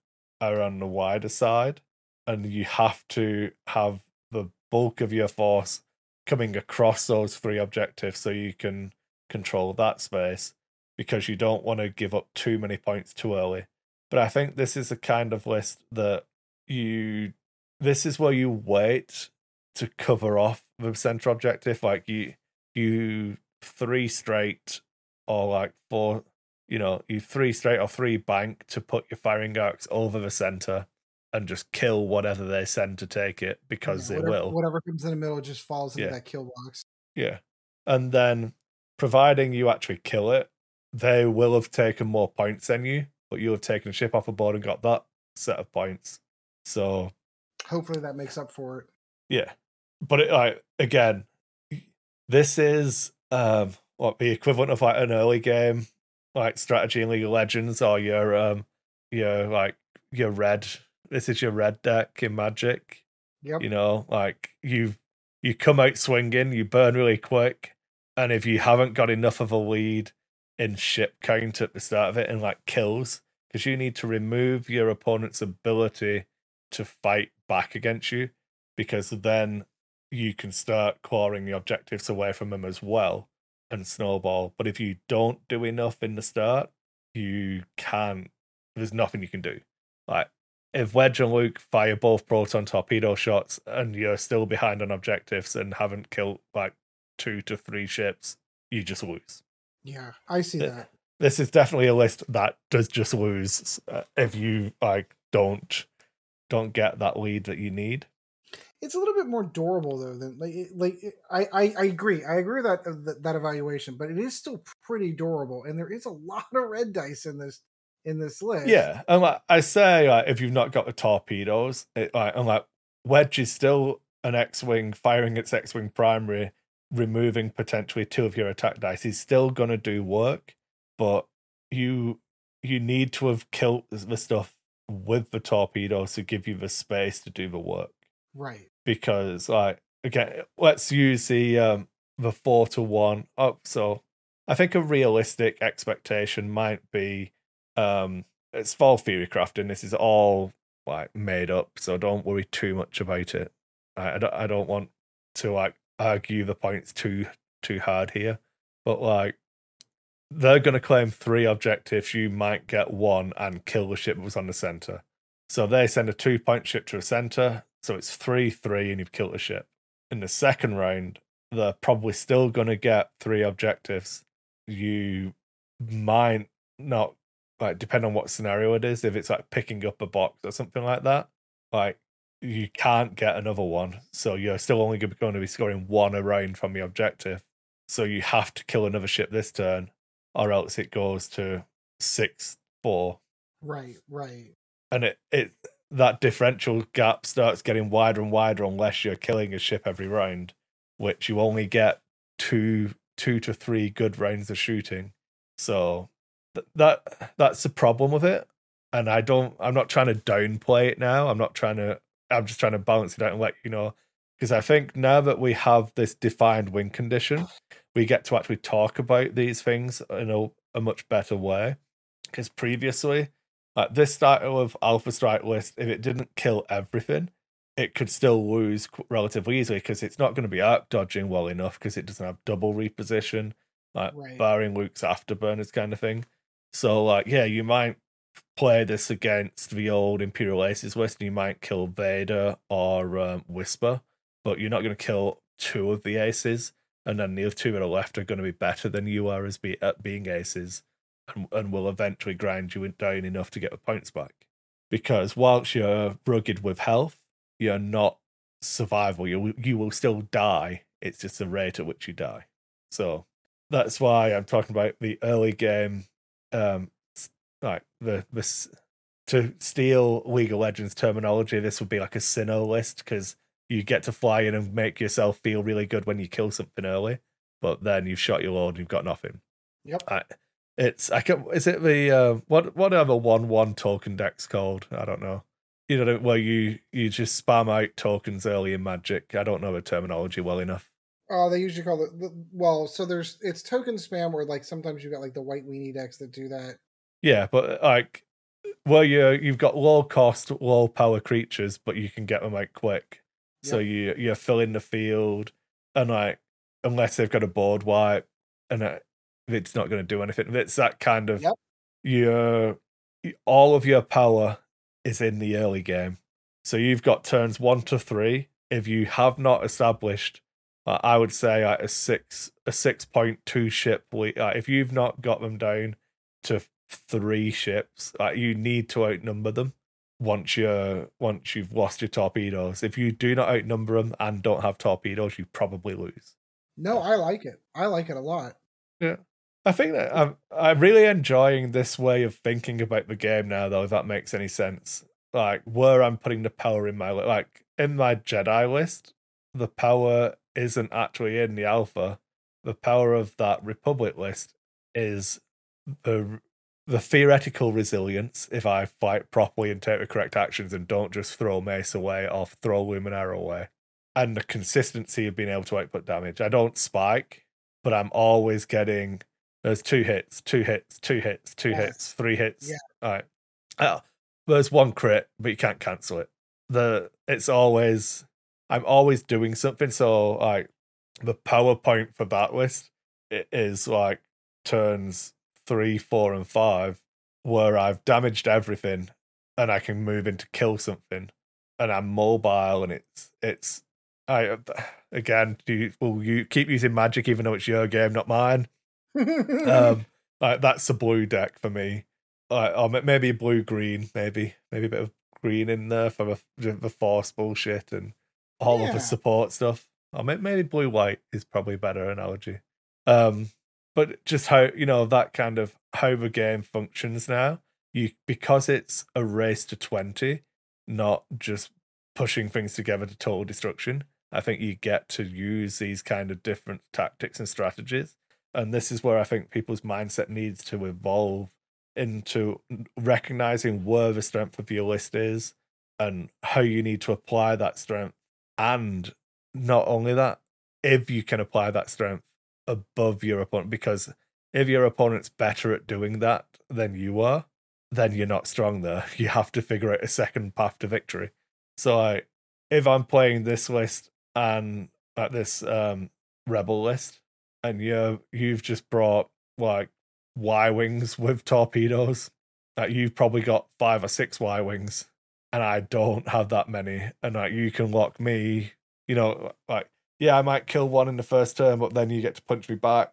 are on the wider side, and you have to have the bulk of your force coming across those 3 objectives so you can control that space, because you don't want to give up too many points too early. But I think this is the kind of list that this is where you wait to cover off the center objective. Like you 3 straight, or like 4, you 3 straight or 3 bank to put your firing arcs over the center and just kill whatever they send to take it, because whatever comes in the middle just falls into that kill box. Yeah. And then, providing you actually kill it, they will have taken more points than you, but you'll have taken a ship off the board and got that set of points. So hopefully that makes up for it. Yeah. But again, this is the equivalent of like an early game, like strategy in League of Legends, or your red. This is your red deck in Magic. Yep. Like you come out swinging, you burn really quick, and if you haven't got enough of a lead in ship count at the start of it and like kills, because you need to remove your opponent's ability to fight back against you, because then you can start clawing the objectives away from them as well and snowball. But if you don't do enough in the start, there's nothing you can do. Like, if Wedge and Luke fire both proton torpedo shots and you're still behind on objectives and haven't killed like 2 to 3 ships, you just lose. Yeah, I see that. This is definitely a list that does just lose if you like don't get that lead that you need. It's a little bit more durable though than I agree. I agree with that evaluation, but it is still pretty durable, and there is a lot of red dice in this list. Yeah, and like I say, like, if you've not got the torpedoes, Wedge is still an X-Wing firing its X-Wing primary, removing potentially 2 of your attack dice. He's still gonna do work, but you need to have killed the stuff with the torpedoes to give you the space to do the work. Right, because like, okay, let's use the 4 to 1 up. So I think a realistic expectation might be it's fall theory crafting. This is all like made up, so don't worry too much about it. I don't want to like argue the points too hard here, but like, they're going to claim 3 objectives. You might get 1 and kill the ship that was on the center. So they send a 2-point ship to a center. So it's 3-3 and you've killed a ship. In the second round, they're probably still going to get 3 objectives. you might not, like, depend on what scenario it is, if it's like picking up a box or something like that, like you can't get another one, so you're still only going to be scoring one around from the objective, so you have to kill another ship this turn or else it goes to 6-4. Right And it that differential gap starts getting wider and wider unless you're killing a ship every round, which you only get two to three good rounds of shooting. So that's the problem with it. And I'm not trying to downplay it now. I'm just trying to balance it out and let you know, because I think now that we have this defined win condition, we get to actually talk about these things in a much better way. Because previously, like, this started with Alpha Strike List, if it didn't kill everything, it could still lose relatively easily because it's not going to be arc dodging well enough because it doesn't have double reposition, like, right, barring Luke's afterburners kind of thing. So, like, yeah, you might play this against the old Imperial Aces list and you might kill Vader or Whisper, but you're not going to kill two of the Aces, and then the other two that are left are going to be better than you are at being Aces, and will eventually grind you down enough to get the points back. Because whilst you're rugged with health, you're not survivable. You will still die. It's just the rate at which you die. So that's why I'm talking about the early game, like the to steal League of Legends terminology, this would be like a Sinnoh list, because you get to fly in and make yourself feel really good when you kill something early, but then you've shot your load and you've got nothing. Yep. Is it the whatever 1/1 token deck's called? I don't know. You know, where you just spam out tokens early in Magic. I don't know the terminology well enough. They usually call it it's token spam, where, like, sometimes you've got, like, the white weenie decks that do that. Yeah, but, like, where you've got low cost, low power creatures, but you can get them out quick. Yep. So you're filling the field, and, like, unless they've got a board wipe, and it's not going to do anything. It's that kind of, yep, all of your power is in the early game. So you've got turns 1 to 3. If you have not established, I would say, like, a 6.2 ship, if you've not got them down to 3 ships, like, you need to outnumber them once you've lost your torpedoes. If you do not outnumber them and don't have torpedoes, you probably lose. No, I like it. I like it a lot. Yeah, I think that I'm really enjoying this way of thinking about the game now, though, if that makes any sense. Like, where I'm putting the power in my in my Jedi list, the power isn't actually in the Alpha. The power of that Republic list is the theoretical resilience if I fight properly and take the correct actions and don't just throw Mace away or throw Luminara away, and the consistency of being able to output damage. I don't spike, but I'm always getting, there's 2 hits, 3 hits. Yeah. All right. There's 1 crit, but you can't cancel it. I'm always doing something. So, like, the PowerPoint for that list, it is, like, turns 3, 4, and 5, where I've damaged everything and I can move in to kill something, and I'm mobile, and it's. Will you keep using Magic even though it's your game, not mine? That's a blue deck for me. Or maybe blue-green, maybe a bit of green in there for the Force bullshit and all of the support stuff. Or maybe blue-white is probably a better analogy. But just how, that kind of how the game functions now, because it's a race to 20, not just pushing things together to total destruction, I think you get to use these kind of different tactics and strategies. And this is where I think people's mindset needs to evolve into recognizing where the strength of your list is and how you need to apply that strength. And not only that, if you can apply that strength above your opponent, because if your opponent's better at doing that than you are, then you're not strong there. You have to figure out a second path to victory. So, like, if I'm playing this list and like this Rebel list, and you've just brought, like, Y-Wings with torpedoes, like, you've probably got 5 or 6 Y-Wings, and I don't have that many, and, like, you can lock me, I might kill one in the first turn, but then you get to punch me back.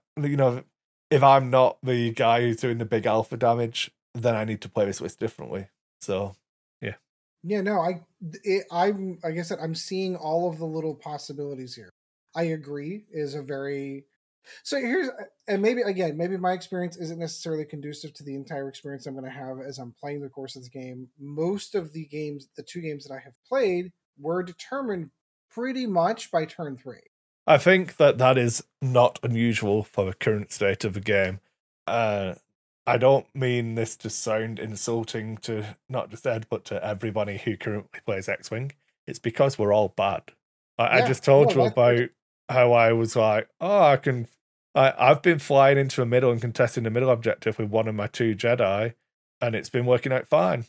if I'm not the guy who's doing the big alpha damage, then I need to play this list differently. So, yeah. Yeah, no, I'm like I said, I'm seeing all of the little possibilities here. I agree is a very... So here's, and maybe, again, maybe my experience isn't necessarily conducive to the entire experience I'm going to have as I'm playing the course of the game. Most of the games, the two games that I have played, were determined pretty much by turn three. I think that is not unusual for the current state of the game. I don't mean this to sound insulting to not just Ed, but to everybody who currently plays X-Wing. It's because we're all bad. I just told you about... how I was like, I've been flying into a middle and contesting the middle objective with one of my two Jedi, and it's been working out fine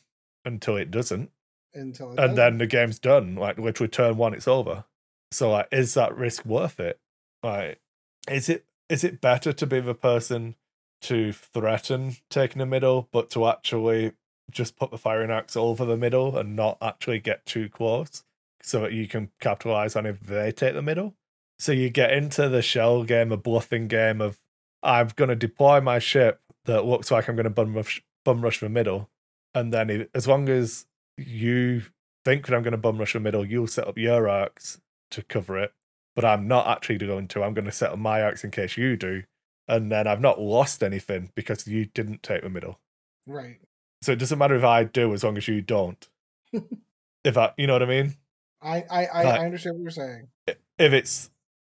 until it doesn't. And then the game's done. Like, literally turn one, it's over. So, like, is that risk worth it? Like, is it better to be the person to threaten taking the middle, but to actually just put the firing axe over the middle and not actually get too close so that you can capitalize on if they take the middle? So you get into the shell game, a bluffing game of, I'm going to deploy my ship that looks like I'm going to bum rush the middle. And then as long as you think that I'm going to bum rush the middle, you'll set up your arcs to cover it. But I'm not actually going to. I'm going to set up my arcs in case you do. And then I've not lost anything because you didn't take the middle. Right. So it doesn't matter if I do as long as you don't. You know what I mean? I understand what you're saying.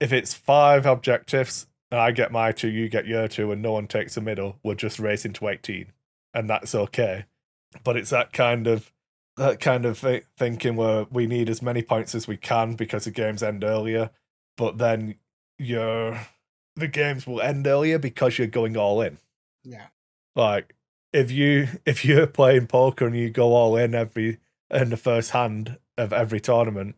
If it's five objectives, and I get my two, you get your two, and no one takes the middle, we're just racing to 18, and that's okay. But it's that kind of thinking where we need as many points as we can because the games end earlier, but then the games will end earlier because you're going all in. Yeah. Like, if you're playing poker and you go all in in the first hand of every tournament,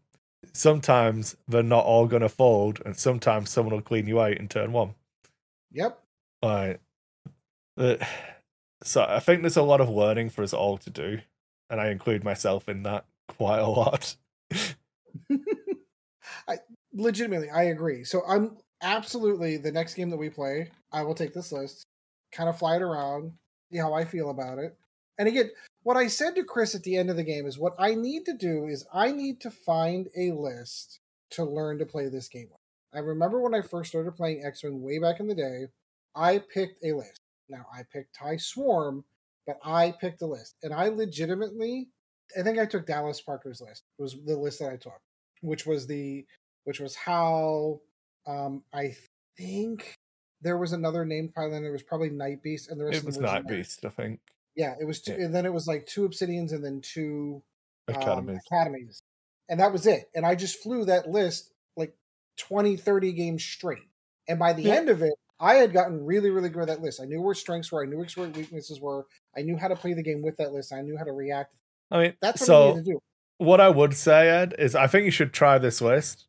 sometimes they're not all going to fold, and sometimes someone will clean you out in turn one. Yep. Right. So I think there's a lot of learning for us all to do, and I include myself in that quite a lot. I agree. So I'm absolutely, the next game that we play, I will take this list, kind of fly it around, see how I feel about it. And again, what I said to Chris at the end of the game is what I need to do is I need to find a list to learn to play this game with. I remember when I first started playing X-Wing way back in the day, I picked a list. Now, I picked TIE Swarm, but I picked a list. And I legitimately, I think I took Dallas Parker's list. It was the list that I took, which was how I think there was another named pilot. It was probably Night Beast. And the rest of it was Night Beast, I think. Yeah, it was two, yeah. And then it was like two Obsidians and then two academies. And that was it. And I just flew that list like 20, 30 games straight. And by the end of it, I had gotten really, really good at that list. I knew where strengths were. I knew where weaknesses were. I knew how to play the game with that list. I knew how to react. I mean, that's what I needed to do. What I would say, Ed, is I think you should try this list,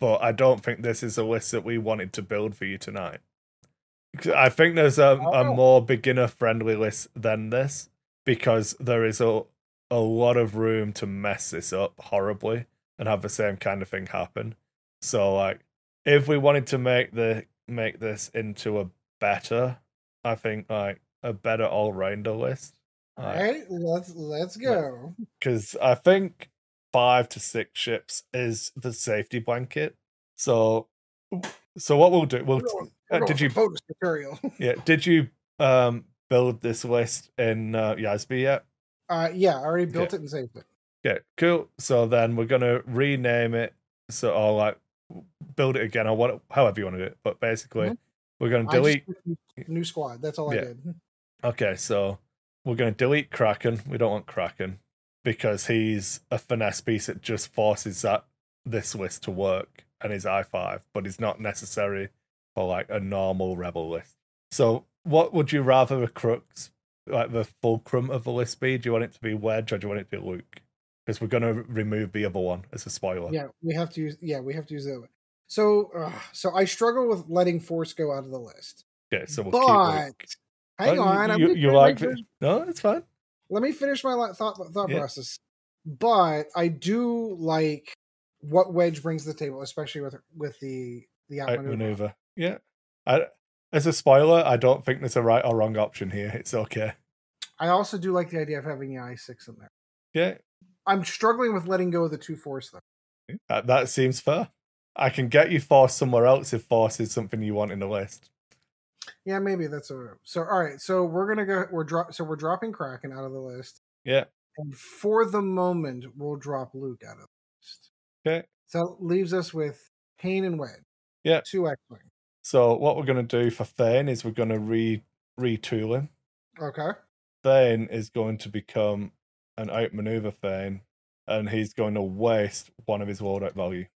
but I don't think this is a list that we wanted to build for you tonight. I think there's a more beginner-friendly list than this, because there is a lot of room to mess this up horribly and have the same kind of thing happen. So, like, if we wanted to make this into a better, I think, like, a better all-rounder list. All right, let's go. Because I think 5 to 6 ships is the safety blanket. So what we'll do... Did you build this list in Yasby yet? I already built it and saved it. Yeah, cool. So then we're gonna rename it. So I'll like build it again. I want it, however you want to do it, but basically we're gonna delete new squad. That's all I did. Okay, so we're gonna delete Kraken. We don't want Kraken because he's a finesse piece that just forces this list to work, and is I5, but it's not necessary. Or like a normal rebel list. So what would you rather the crux, like the fulcrum of the list be? Do you want it to be Wedge or do you want it to be Luke? Because we're going to remove the other one as a spoiler. Yeah, we have to use that one. So I struggle with letting Force go out of the list. Okay, so keep Luke. Hang on. You like it? No, it's fine. Let me finish my thought process. But I do like what Wedge brings to the table, especially with the outmaneuver. Yeah, I as a spoiler, I don't think there's a right or wrong option here. It's okay. I also do like the idea of having the i6 in there. Yeah. I'm struggling with letting go of the 2 Force, though. That seems fair. I can get you Force somewhere else if Force is something you want in the list. Yeah, maybe that's a... So, all right. So we're going to go... We're dropping Kraken out of the list. Yeah. And for the moment, we'll drop Luke out of the list. Okay. So that leaves us with Thane and Wedge. Yeah. 2 X-Wing. So what we're going to do for Thane is we're going to retool him. Okay. Thane is going to become an outmaneuver Thane, and he's going to waste one of his Warlock value.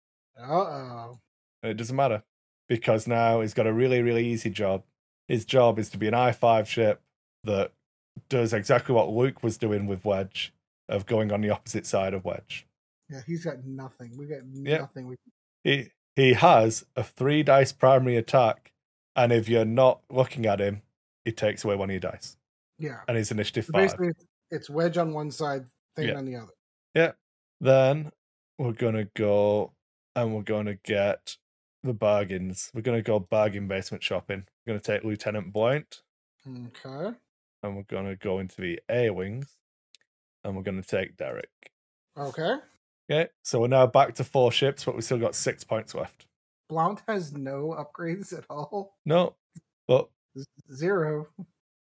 Uh-oh. And it doesn't matter, because now he's got a really, really easy job. His job is to be an I-5 ship that does exactly what Luke was doing with Wedge, of going on the opposite side of Wedge. Yeah, he's got nothing. We got nothing. Yep. He has a 3 dice primary attack, and if you're not looking at him, he takes away 1 of your dice. Yeah. And his initiative so 5. Basically, it's Wedge on one side, Thane on the other. Yeah. Then we're going to go and we're going to get the bargains. We're going to go bargain basement shopping. We're going to take Lieutenant Blount. Okay. And we're going to go into the A-Wings. And we're going to take Derek. Okay. Okay, so we're now back to 4 ships, but we've still got 6 points left. Blount has no upgrades at all. No. But 0.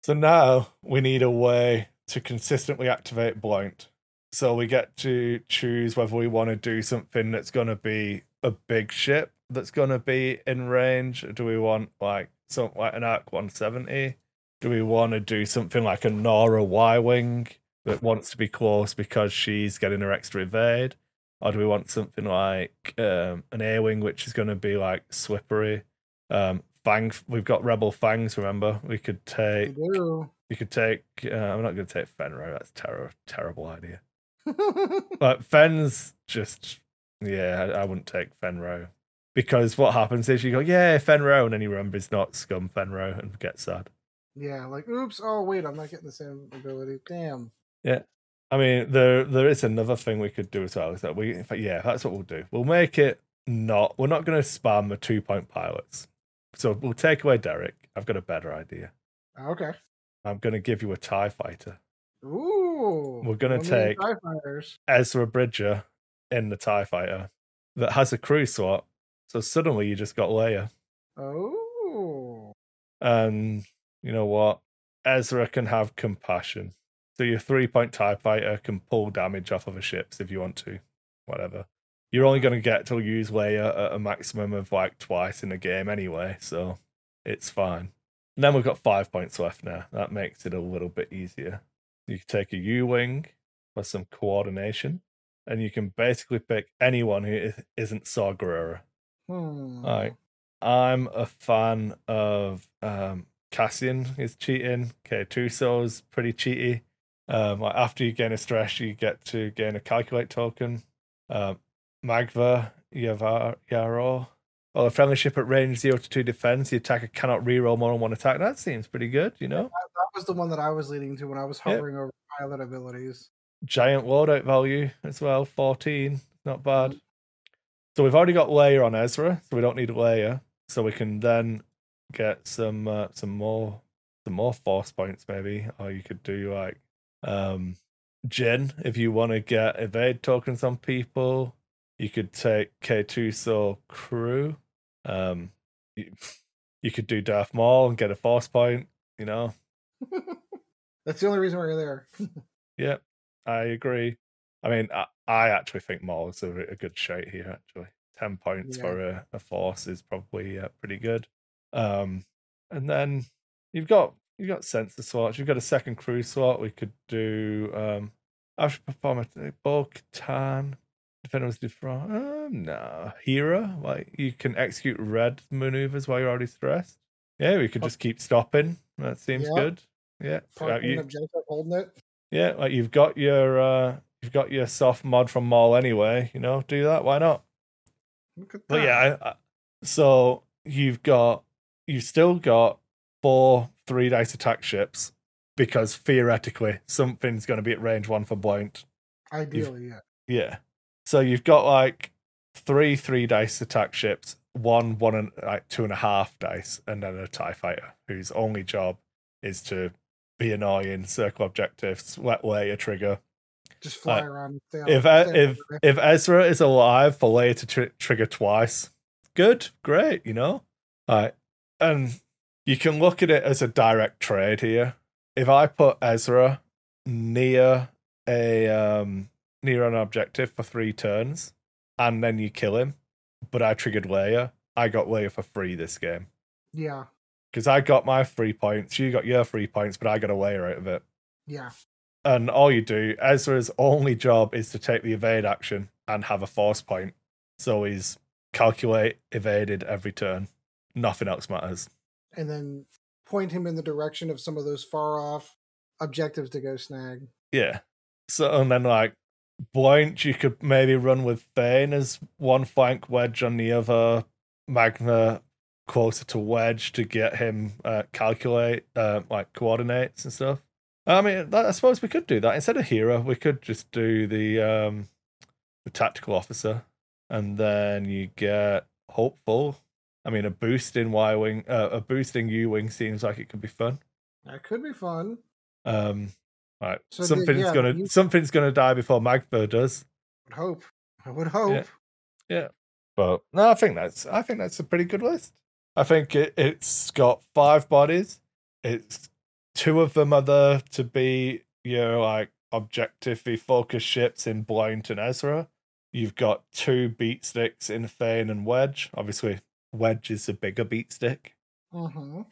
So now we need a way to consistently activate Blount. So we get to choose whether we want to do something that's going to be a big ship that's going to be in range. Do we want like something like an Arc 170? Do we want to do something like a Nora Y-Wing that wants to be close because she's getting her extra evade? Or do we want something like an A-Wing, which is going to be like slippery? Fang, we've got Rebel Fangs, remember? We could take... You could take... I'm not going to take Fenrir. That's terrible idea. But Fen's just... Yeah, I wouldn't take Fenrir. Because what happens is you go, yeah, Fenrir, and then you remember it's not scum Fenrir and get sad. Yeah, like, oops, oh, wait, I'm not getting the same ability. Damn. Yeah. I mean, there is another thing we could do as well. Is that we? In fact, yeah, that's what we'll do. We'll make it not... We're not going to spam the 2-point pilots. So we'll take away Derek. I've got a better idea. Okay. I'm going to give you a TIE fighter. Ooh. We're going to take Ezra Bridger in the TIE fighter that has a crew slot. So suddenly you just got Leia. Oh. And you know what? Ezra can have compassion. So your 3-point TIE fighter can pull damage off other ships if you want to. Whatever. You're only going to get to use Leia at a maximum of like twice in a game anyway. So it's fine. And then we've got 5 points left now. That makes it a little bit easier. You can take a U-Wing for some coordination, and you can basically pick anyone who isn't Saw Gerrera. Like, I'm a fan of Cassian is cheating. K2SO's pretty cheaty. Like after you gain a stress, you get to gain a calculate token. Magva, Yaro. Well, a friendly ship at range 0 to 2 defense. The attacker cannot reroll more than 1 attack. That seems pretty good, you know. That was the one that I was leading to when I was hovering over pilot abilities. Giant loadout value as well, 14. Not bad. So we've already got Leia on Ezra, so we don't need Leia. So we can then get some more force points maybe. Or you could do like Jyn if you want to get evade tokens on people. You could take K2 Soul Crew. You could do Darth Maul and get a force point, you know. That's the only reason why you're there. Yep, I agree. I mean, I actually think Maul is a good shout here, actually. 10 points for a force is probably pretty good. And then you've got sensor slots. You've got a second crew slot. We could do... I should perform a Bo-Katan... Defender was different. No. Hera, like you can execute red maneuvers while you're already stressed. Yeah, we could just keep stopping. That seems good. Yeah. Objective, holding it. Yeah, like you've got your soft mod from Maul anyway. You know, do that. Why not? Look at that. But yeah, so you've still got 4 3-dice attack ships because theoretically something's going to be at range 1 for Blount. Ideally, yeah. Yeah. So you've got like 3 3-dice attack ships one and like 2.5 dice, and then a TIE fighter whose only job is to be annoying, circle objectives, wet layer trigger. Just fly around. If Ezra is alive for layer to trigger twice, good, great, you know? And you can look at it as a direct trade here. If I put Ezra near an objective for 3 turns, and then you kill him, but I triggered layer, I got layer for free this game. Yeah. Because I got my 3 points, you got your 3 points, but I got a layer out of it. Yeah. And all you do, Ezra's only job is to take the evade action and have a force point. So he's calculate evaded every turn. Nothing else matters. And then point him in the direction of some of those far off objectives to go snag. Yeah. So, and then like Blount, you could maybe run with Thane as one flank, Wedge on the other, Magna closer to Wedge to get him calculate like coordinates and stuff. I mean, I suppose we could do that. Instead of hero, we could just do the tactical officer, and then you get hopeful. I mean, a boosting U-wing seems like it could be fun. That could be fun. Right, so something's gonna die before Magpur does. I would hope. Yeah. But no, I think that's a pretty good list. I think it's got 5 bodies. It's 2 of them are there to be your like objectively focused ships in Blount and Ezra. You've got 2 beat sticks in Thane and Wedge. Obviously, Wedge is the bigger beat stick. Mm-hmm.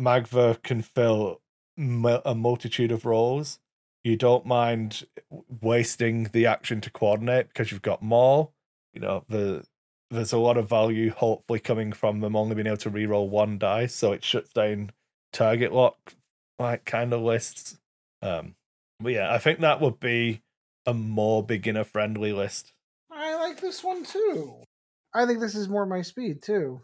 Magva can fill a multitude of roles. You don't mind wasting the action to coordinate because you've got Maul. You know, there's a lot of value hopefully coming from them only being able to reroll 1 die, so it shuts down target lock. Like kind of lists. But yeah, I think that would be a more beginner friendly list. I like this one too. I think this is more my speed too.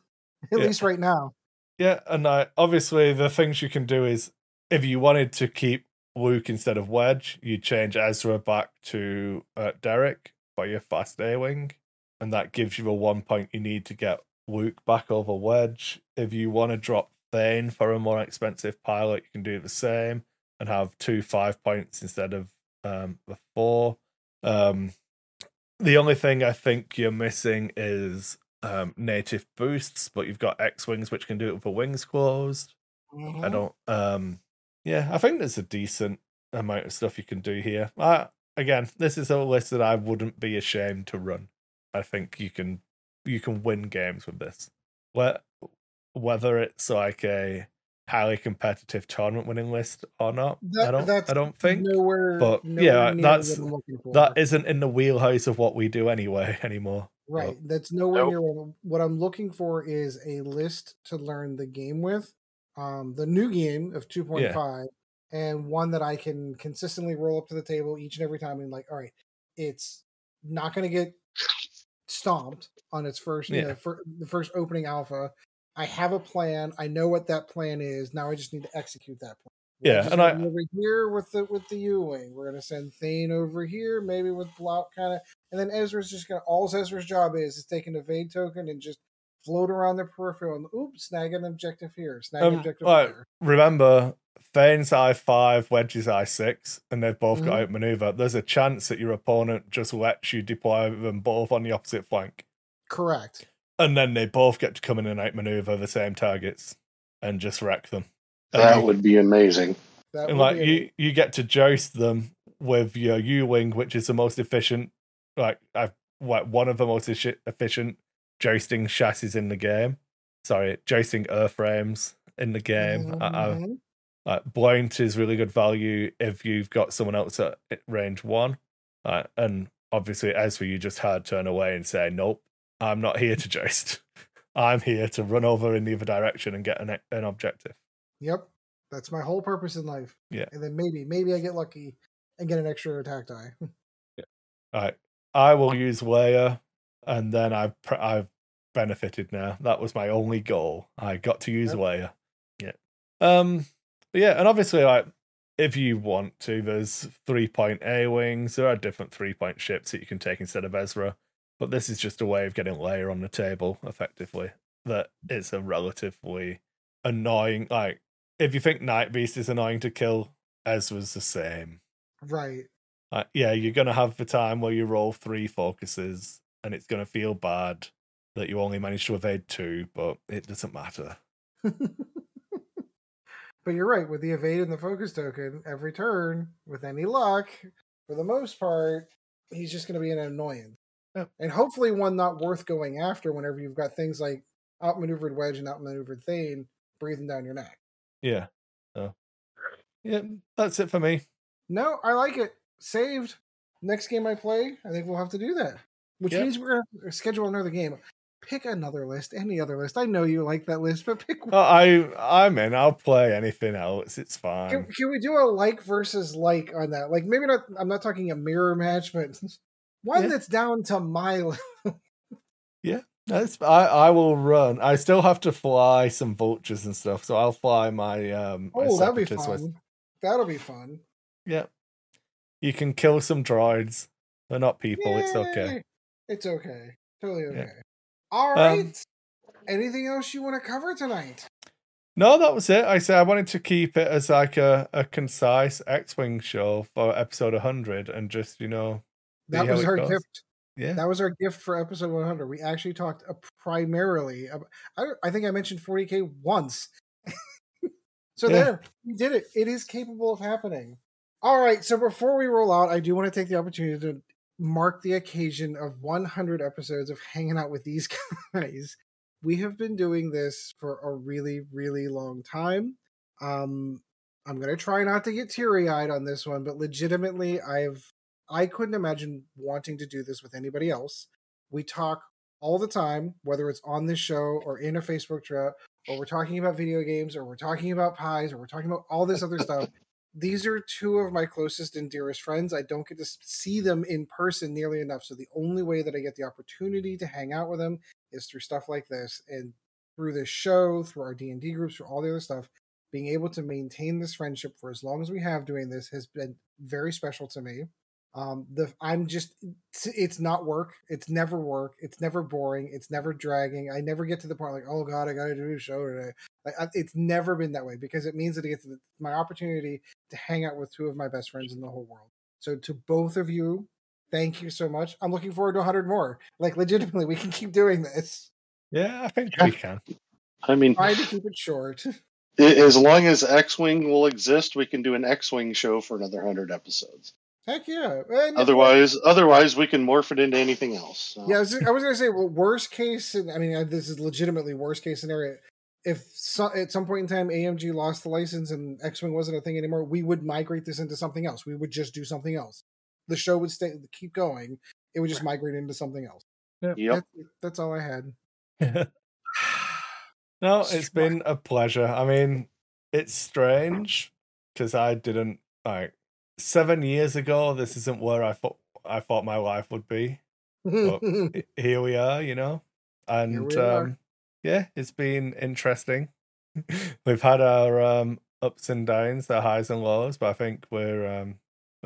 At least right now. Yeah, and obviously the things you can do is if you wanted to keep Luke instead of Wedge, you change Ezra back to Derek by your fast A-wing, and that gives you the 1 point you need to get Luke back over Wedge. If you want to drop Thane for a more expensive pilot, you can do the same and have 2 5 points instead of the 4. The only thing I think you're missing is native boosts, but you've got X-Wings which can do it with the wings closed. Mm-hmm. I think there's a decent amount of stuff you can do here. Again, this is a list that I wouldn't be ashamed to run. I think you can win games with this. Whether it's like a highly competitive tournament winning list or not, I don't think. That isn't in the wheelhouse of what we do anymore. Right, but that's nowhere near. What I'm looking for is a list to learn the game with, the new game of 2.5, and one that I can consistently roll up to the table each and every time. And like, all right, it's not going to get stomped on its first, the first opening alpha. I have a plan. I know what that plan is. Now I just need to execute that plan. Over here with the U-wing, we're gonna send Thane over here, maybe with Blount kind of, and then Ezra's just gonna. All Ezra's job is take an evade token and just float around the peripheral and snag an objective here, snag an objective there. Remember, Thane's I-5, Wedge's I-6, and they've both got outmaneuver. There's a chance that your opponent just lets you deploy them both on the opposite flank. Correct. And then they both get to come in and outmaneuver the same targets and just wreck them. That would be amazing. And like you get to joust them with your U-wing, which is the most efficient. Like one of the most efficient jousting chassis in the game. Sorry, jousting airframes in the game. Mm-hmm. Blount is really good value if you've got someone else at range 1. And obviously, Ezra, you just had to turn away and say nope. I'm not here to joust. I'm here to run over in the other direction and get an objective. Yep. That's my whole purpose in life. Yeah. And then maybe I get lucky and get an extra attack die. Yeah. All right. I will use Leia, and then I've benefited now. That was my only goal. I got to use Leia. Yeah. And obviously, like, if you want to, there's 3-point A-wings. There are different 3-point ships that you can take instead of Ezra. But this is just a way of getting layer on the table, effectively, that it's a relatively annoying, like, if you think Night Beast is annoying to kill, Ez was the same. Right. Yeah, you're going to have the time where you roll 3 focuses, and it's going to feel bad that you only managed to evade 2, but it doesn't matter. But you're right, with the evade and the focus token, every turn, with any luck, for the most part, he's just going to be an annoyance. Yep. And hopefully one not worth going after whenever you've got things like Outmaneuvered Wedge and Outmaneuvered Thane breathing down your neck. Yeah. Oh. Yeah, that's it for me. No, I like it. Saved. Next game I play, I think we'll have to do that. Which means we're going to schedule another game. Pick another list, any other list. I know you like that list, but pick one. I'm in. I'll play anything else. It's fine. Can we do a like versus like on that? Like, maybe not, I'm not talking a mirror match, but one that's down to my level. Yeah. I will run. I still have to fly some vultures and stuff, so I'll fly my that'll be fun. That'll be fun. Yep. Yeah. You can kill some droids. They're not people. Yay! It's okay. It's okay. Totally okay. Yeah. All right. Anything else you want to cover tonight? No, that was it. I wanted to keep it as like a concise X-Wing show for episode 100 and just, that was our gift. Yeah. That was our gift for episode 100. We actually talked primarily about, I think I mentioned 40K once. There, we did it. It is capable of happening. All right. So before we roll out, I do want to take the opportunity to mark the occasion of 100 episodes of hanging out with these guys. We have been doing this for a really, really long time. I'm going to try not to get teary-eyed on this one, but legitimately, I couldn't imagine wanting to do this with anybody else. We talk all the time, whether it's on this show or in a Facebook chat, or we're talking about video games, or we're talking about pies, or we're talking about all this other stuff. These are 2 of my closest and dearest friends. I don't get to see them in person nearly enough. So the only way that I get the opportunity to hang out with them is through stuff like this, and through this show, through our D&D groups, through all the other stuff. Being able to maintain this friendship for as long as we have doing this has been very special to me. It's not work. It's never work. It's never boring. It's never dragging. I never get to the point like, oh God, I got to do a show today. It's never been that way, because it means that I get my opportunity to hang out with 2 of my best friends in the whole world. So to both of you, thank you so much. I'm looking forward to 100 more. Like, legitimately, we can keep doing this. Yeah, I think we can. I mean, try to keep it short. As long as X-Wing will exist, we can do an X-Wing show for another 100 episodes. Heck yeah. And otherwise we can morph it into anything else. So. Yeah, I was going to say, well, worst case, I mean, this is legitimately worst case scenario. If at some point in time AMG lost the license and X-Wing wasn't a thing anymore, we would migrate this into something else. We would just do something else. The show would keep going. It would just migrate into something else. Yep. That's all I had. No, it's been a pleasure. I mean, it's strange because I didn't, like, 7 years ago, this isn't where I thought my life would be. But here we are, and yeah, it's been interesting. We've had our ups and downs, the highs and lows, but I think we're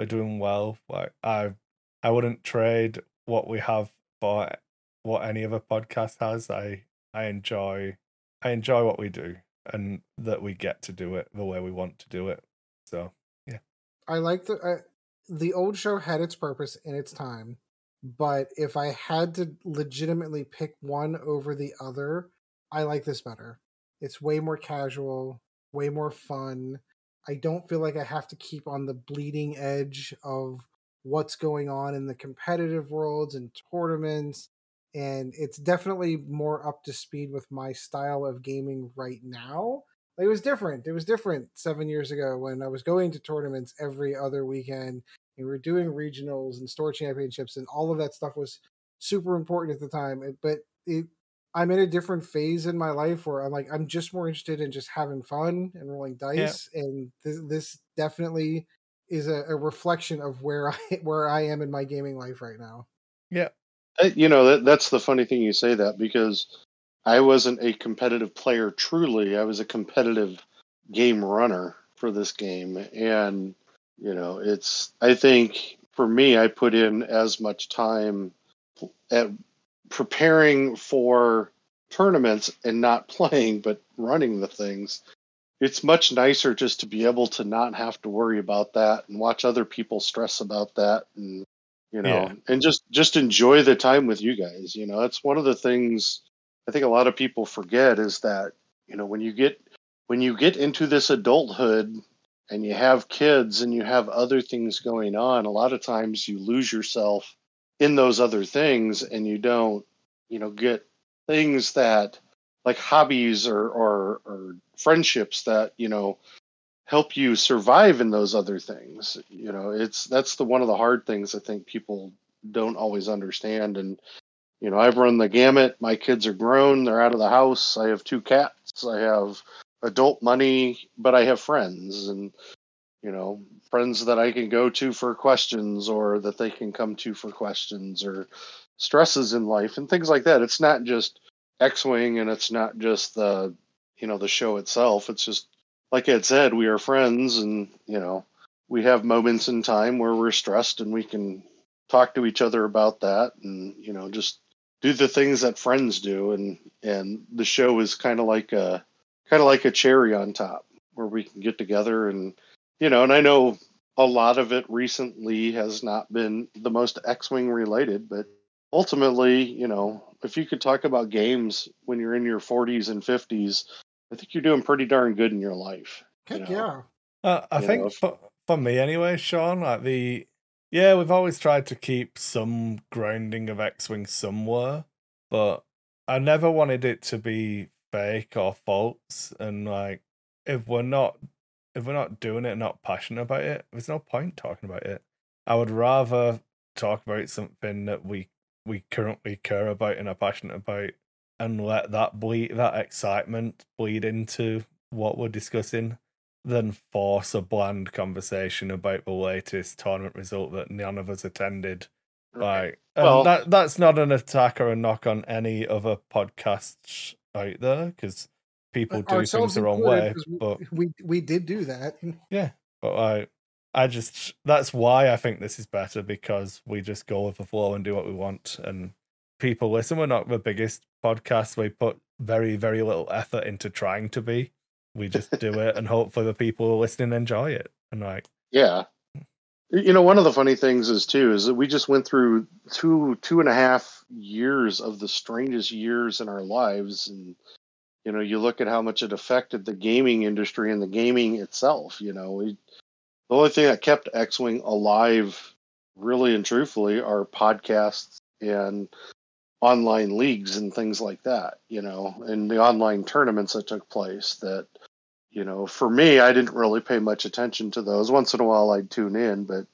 doing well. Like, I wouldn't trade what we have for what any other podcast has. I enjoy what we do, and that we get to do it the way we want to do it. So I like the old show had its purpose in its time, but if I had to legitimately pick one over the other, I like this better. It's way more casual, way more fun. I don't feel like I have to keep on the bleeding edge of what's going on in the competitive worlds and tournaments. And it's definitely more up to speed with my style of gaming right now. It was different. It was different 7 years ago when I was going to tournaments every other weekend, and we were doing regionals and store championships, and all of that stuff was super important at the time. But I'm in a different phase in my life where I'm just more interested in just having fun and rolling dice. Yeah. And this definitely is a reflection of where I am in my gaming life right now. Yeah. That's the funny thing you say that, because I wasn't a competitive player truly. I was a competitive game runner for this game. And, I think for me, I put in as much time at preparing for tournaments and not playing, but running the things. It's much nicer just to be able to not have to worry about that and watch other people stress about that, and you know, and just enjoy the time with you guys. You know, that's one of the things I think a lot of people forget is that, you know, when you get into this adulthood and you have kids and you have other things going on, a lot of times you lose yourself in those other things and you don't, you know, get things that like hobbies or friendships that, you know, help you survive in those other things. You know, that's one of the hard things I think people don't always understand. And, you know, I've run the gamut. My kids are grown. They're out of the house. I have 2 cats. I have adult money, but I have friends, and, you know, friends that I can go to for questions or that they can come to for questions or stresses in life and things like that. It's not just X-Wing and it's not just the, you know, the show itself. It's just, like Ed said, we are friends and, you know, we have moments in time where we're stressed and we can talk to each other about that and, you know, just do the things that friends do. And the show is kind of like a cherry on top where we can get together and, you know, and I know a lot of it recently has not been the most X-Wing related, but ultimately, you know, if you could talk about games when you're in your 40s and 50s, I think you're doing pretty darn good in your life. Heck, you know? Yeah. I you think for me anyway, Sean, like we've always tried to keep some grounding of X-Wing somewhere, but I never wanted it to be fake or false. And like, if we're not doing it and not passionate about it, there's no point talking about it. I would rather talk about something that we currently care about and are passionate about, and let that excitement bleed into what we're discussing, than force a bland conversation about the latest tournament result that none of us attended. Right. Like, well, that's not an attack or a knock on any other podcasts out there, because people do things the wrong way. But we did do that. Yeah, but I just that's why I think this is better, because we just go with the flow and do what we want, and people listen. We're not the biggest podcast. We put very, very little effort into trying to be. We just do it, and hopefully the people who are listening enjoy it. And like, yeah, you know, one of the funny things is that we just went through two and a half years of the strangest years in our lives, and you know, you look at how much it affected the gaming industry and the gaming itself. You know, the only thing that kept X-Wing alive, really and truthfully, are podcasts and online leagues and things like that, you know, and the online tournaments that took place that, you know, for me, I didn't really pay much attention to those. Once in a while I'd tune in, but,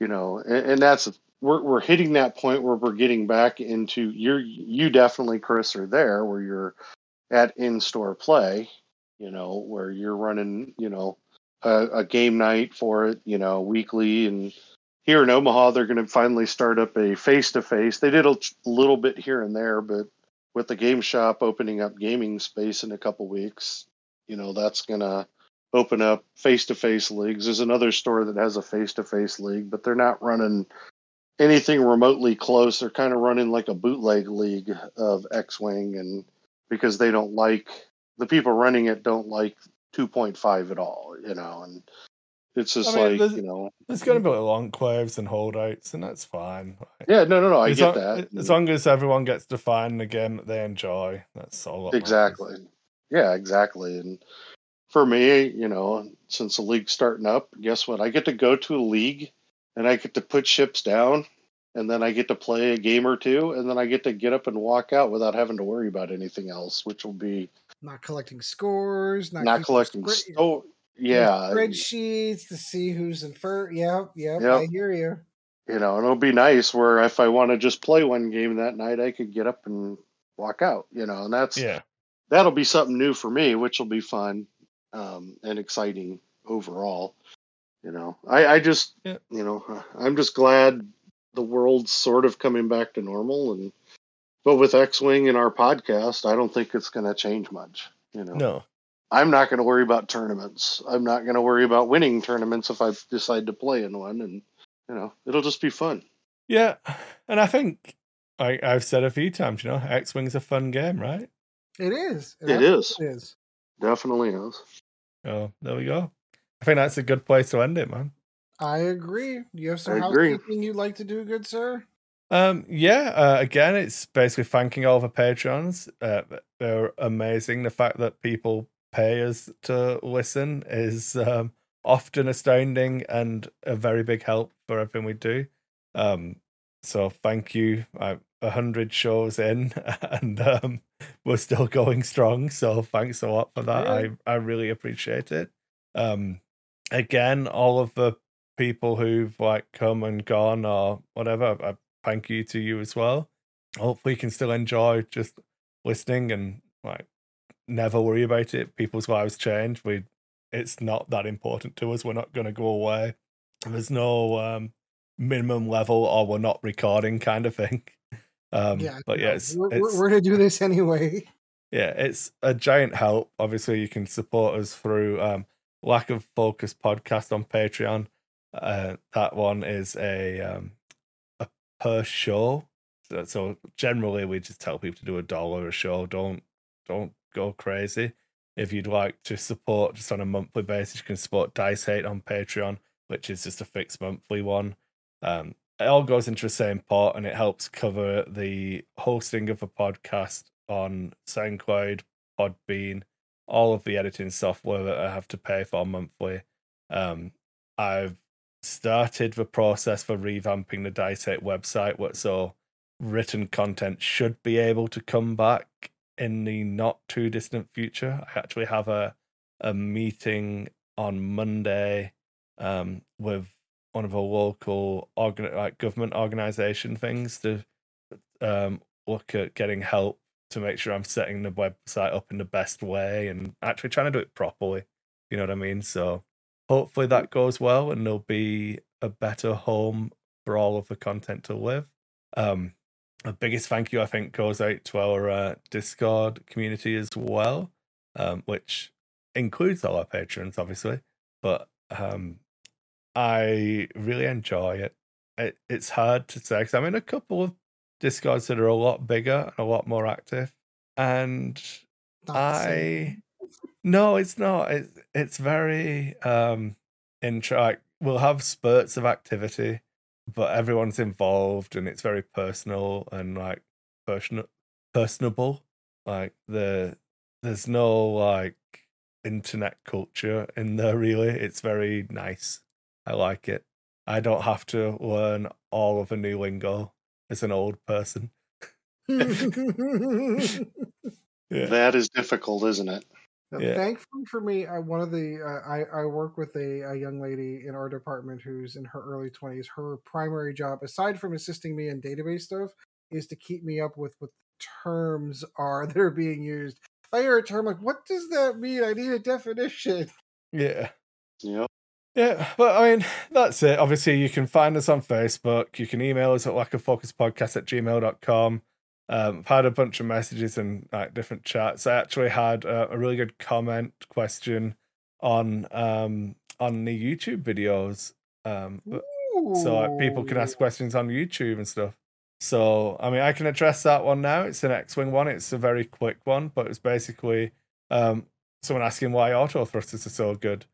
you know, and that's, we're hitting that point where we're getting back into you definitely, Chris, are there where you're at in-store play, you know, where you're running, you know, a game night for it, you know, weekly. And here in Omaha, they're going to finally start up a face-to-face. They did a little bit here and there, but with the game shop opening up gaming space in a couple weeks, you know, that's going to open up face-to-face leagues. There's another store that has a face-to-face league, but they're not running anything remotely close. They're kind of running like a bootleg league of X-Wing, and because they don't like, the people running it don't like 2.5 at all, you know, and it's just, I mean, like, you know, there's going to be long quaves and holdouts, and that's fine. Like, yeah, no, I get that. As long as everyone gets to find the game that they enjoy, that's all. Exactly. Yeah, exactly. And for me, you know, since the league's starting up, guess what? I get to go to a league, and I get to put ships down, and then I get to play a game or two, and then I get to get up and walk out without having to worry about anything else, which will be not collecting scores, not collecting scores. Yeah, spreadsheets to see who's in first. Yeah, I hear you. You know, and it'll be nice where if I want to just play one game that night, I could get up and walk out. You know, and that'll be something new for me, which will be fun and exciting overall. You know, I just you know, I'm just glad the world's sort of coming back to normal, but with X-Wing and our podcast, I don't think it's going to change much. You know, no. I'm not going to worry about tournaments. I'm not going to worry about winning tournaments if I decide to play in one, and you know, it'll just be fun. Yeah, and I think I've said a few times, you know, X-Wing's a fun game, right? It is. It is. Definitely is. Oh, there we go. I think that's a good place to end it, man. I agree. You have some housekeeping you'd like to do, good sir? Again, it's basically thanking all the patrons. They're amazing. The fact that people pay us to listen is often astounding and a very big help for everything we do. So thank you. 100 shows in, and we're still going strong. So thanks a lot for that. Yeah. I really appreciate it. Again, all of the people who've come and gone or whatever, I thank you to you as well. Hopefully you can still enjoy just listening and never worry about it. People's lives change. It's not that important to us. We're not going to go away. There's no minimum level or we're not recording kind of thing. We're going to do this anyway. Yeah, it's a giant help. Obviously, you can support us through Lack of Focus podcast on Patreon. That one is a per show. So generally, we just tell people to do $1 a show. Don't go crazy. If you'd like to support just on a monthly basis, you can support Dice Hate on Patreon, which is just a fixed monthly one. It all goes into the same pot, and it helps cover the hosting of a podcast on SoundCloud, Podbean, all of the editing software that I have to pay for monthly. I've started the process for revamping the Dice Hate website, so written content should be able to come back in the not too distant future. I actually have a meeting on Monday with one of our local government organization things to look at getting help to make sure I'm setting the website up in the best way and actually trying to do it properly. You know what I mean? So hopefully that goes well and there'll be a better home for all of the content to live. The biggest thank you, I think, goes out to our Discord community as well, which includes all our patrons, obviously. But I really enjoy it. It's hard to say because I'm in a couple of Discords that are a lot bigger and a lot more active, and no, it's not. It's very we'll have spurts of activity, but everyone's involved and it's very personal and personable. There's no internet culture in there really. It's very nice. I like it. I don't have to learn all of the new lingo as an old person. Yeah. That is difficult, isn't it? Yeah. Thankfully for me, I work with a young lady in our department who's in her early 20s. Her primary job, aside from assisting me in database stuff, is to keep me up with what terms that are being used. If I hear a term what does that mean? I need a definition. Yeah. Yeah. Yeah, but I mean, that's it. Obviously, you can find us on Facebook. You can email us at lackofffocuspodcast@gmail.com. I've had a bunch of messages and different chats. I actually had a really good comment question on the YouTube videos. So people can ask questions on YouTube and stuff. So, I mean, I can address that one now. It's an X-Wing one. It's a very quick one, but it's basically someone asking why auto thrusters are so good.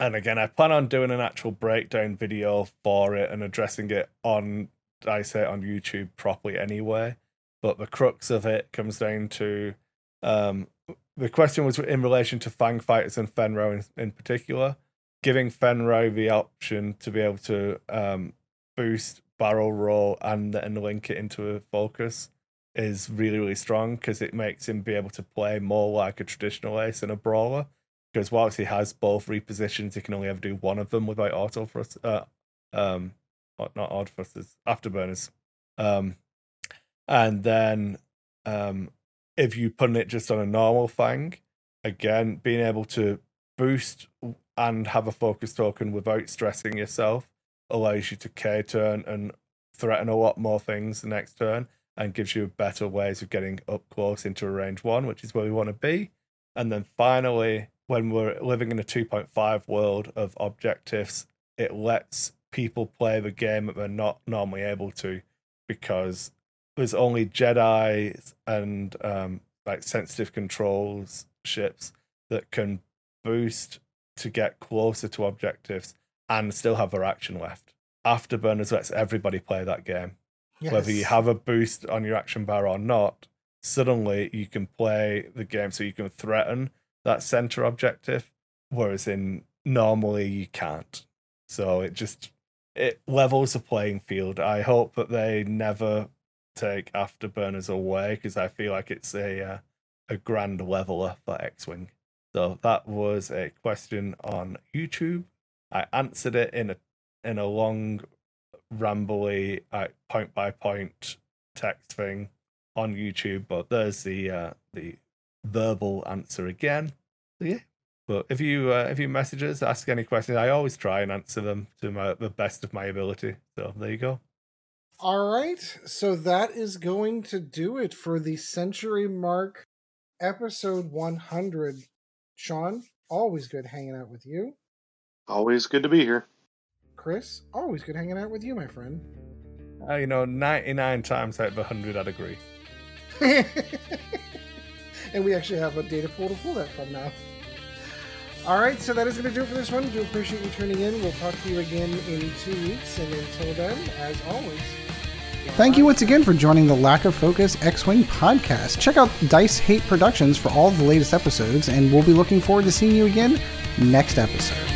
And again, I plan on doing an actual breakdown video for it and addressing it on YouTube properly anyway. But the crux of it comes down to the question was in relation to Fang Fighters and Fenro in particular, giving Fenro the option to be able to boost barrel roll and link it into a focus is really, really strong because it makes him be able to play more like a traditional ace and a brawler. Because whilst he has both repositions, he can only ever do one of them without auto thrusters. Not auto thrusters, afterburners. And then if you put it just on a normal Fang, again, being able to boost and have a focus token without stressing yourself allows you to K-turn and threaten a lot more things the next turn and gives you better ways of getting up close into a range one, which is where we want to be. And then finally, when we're living in a 2.5 world of objectives, it lets people play the game that they're not normally able to because there's only Jedi and like sensitive controls ships that can boost to get closer to objectives and still have their action left. Afterburners lets everybody play that game. Yes. Whether you have a boost on your action bar or not, suddenly you can play the game so you can threaten that center objective, whereas in normally you can't. So it levels the playing field. I hope that they never take Afterburners away, because I feel like it's a grand leveler for X-Wing. So that was a question on YouTube. I answered it in a long, rambly, point-by-point text thing on YouTube, but there's the verbal answer again. So yeah. But if you message us, ask any questions, I always try and answer them to the best of my ability. So there you go. All right. So that is going to do it for the Century Mark episode 100. Sean, always good hanging out with you. Always good to be here. Chris, always good hanging out with you, my friend. 99 times out of 100, I'd agree. And we actually have a data pool to pull that from now. All right, so that is going to do it for this one. I do appreciate you tuning in. We'll talk to you again in 2 weeks. And until then, as always... Thank you once again for joining the Lack of Focus X-Wing podcast. Check out Dice Hate Productions for all the latest episodes, and we'll be looking forward to seeing you again next episode.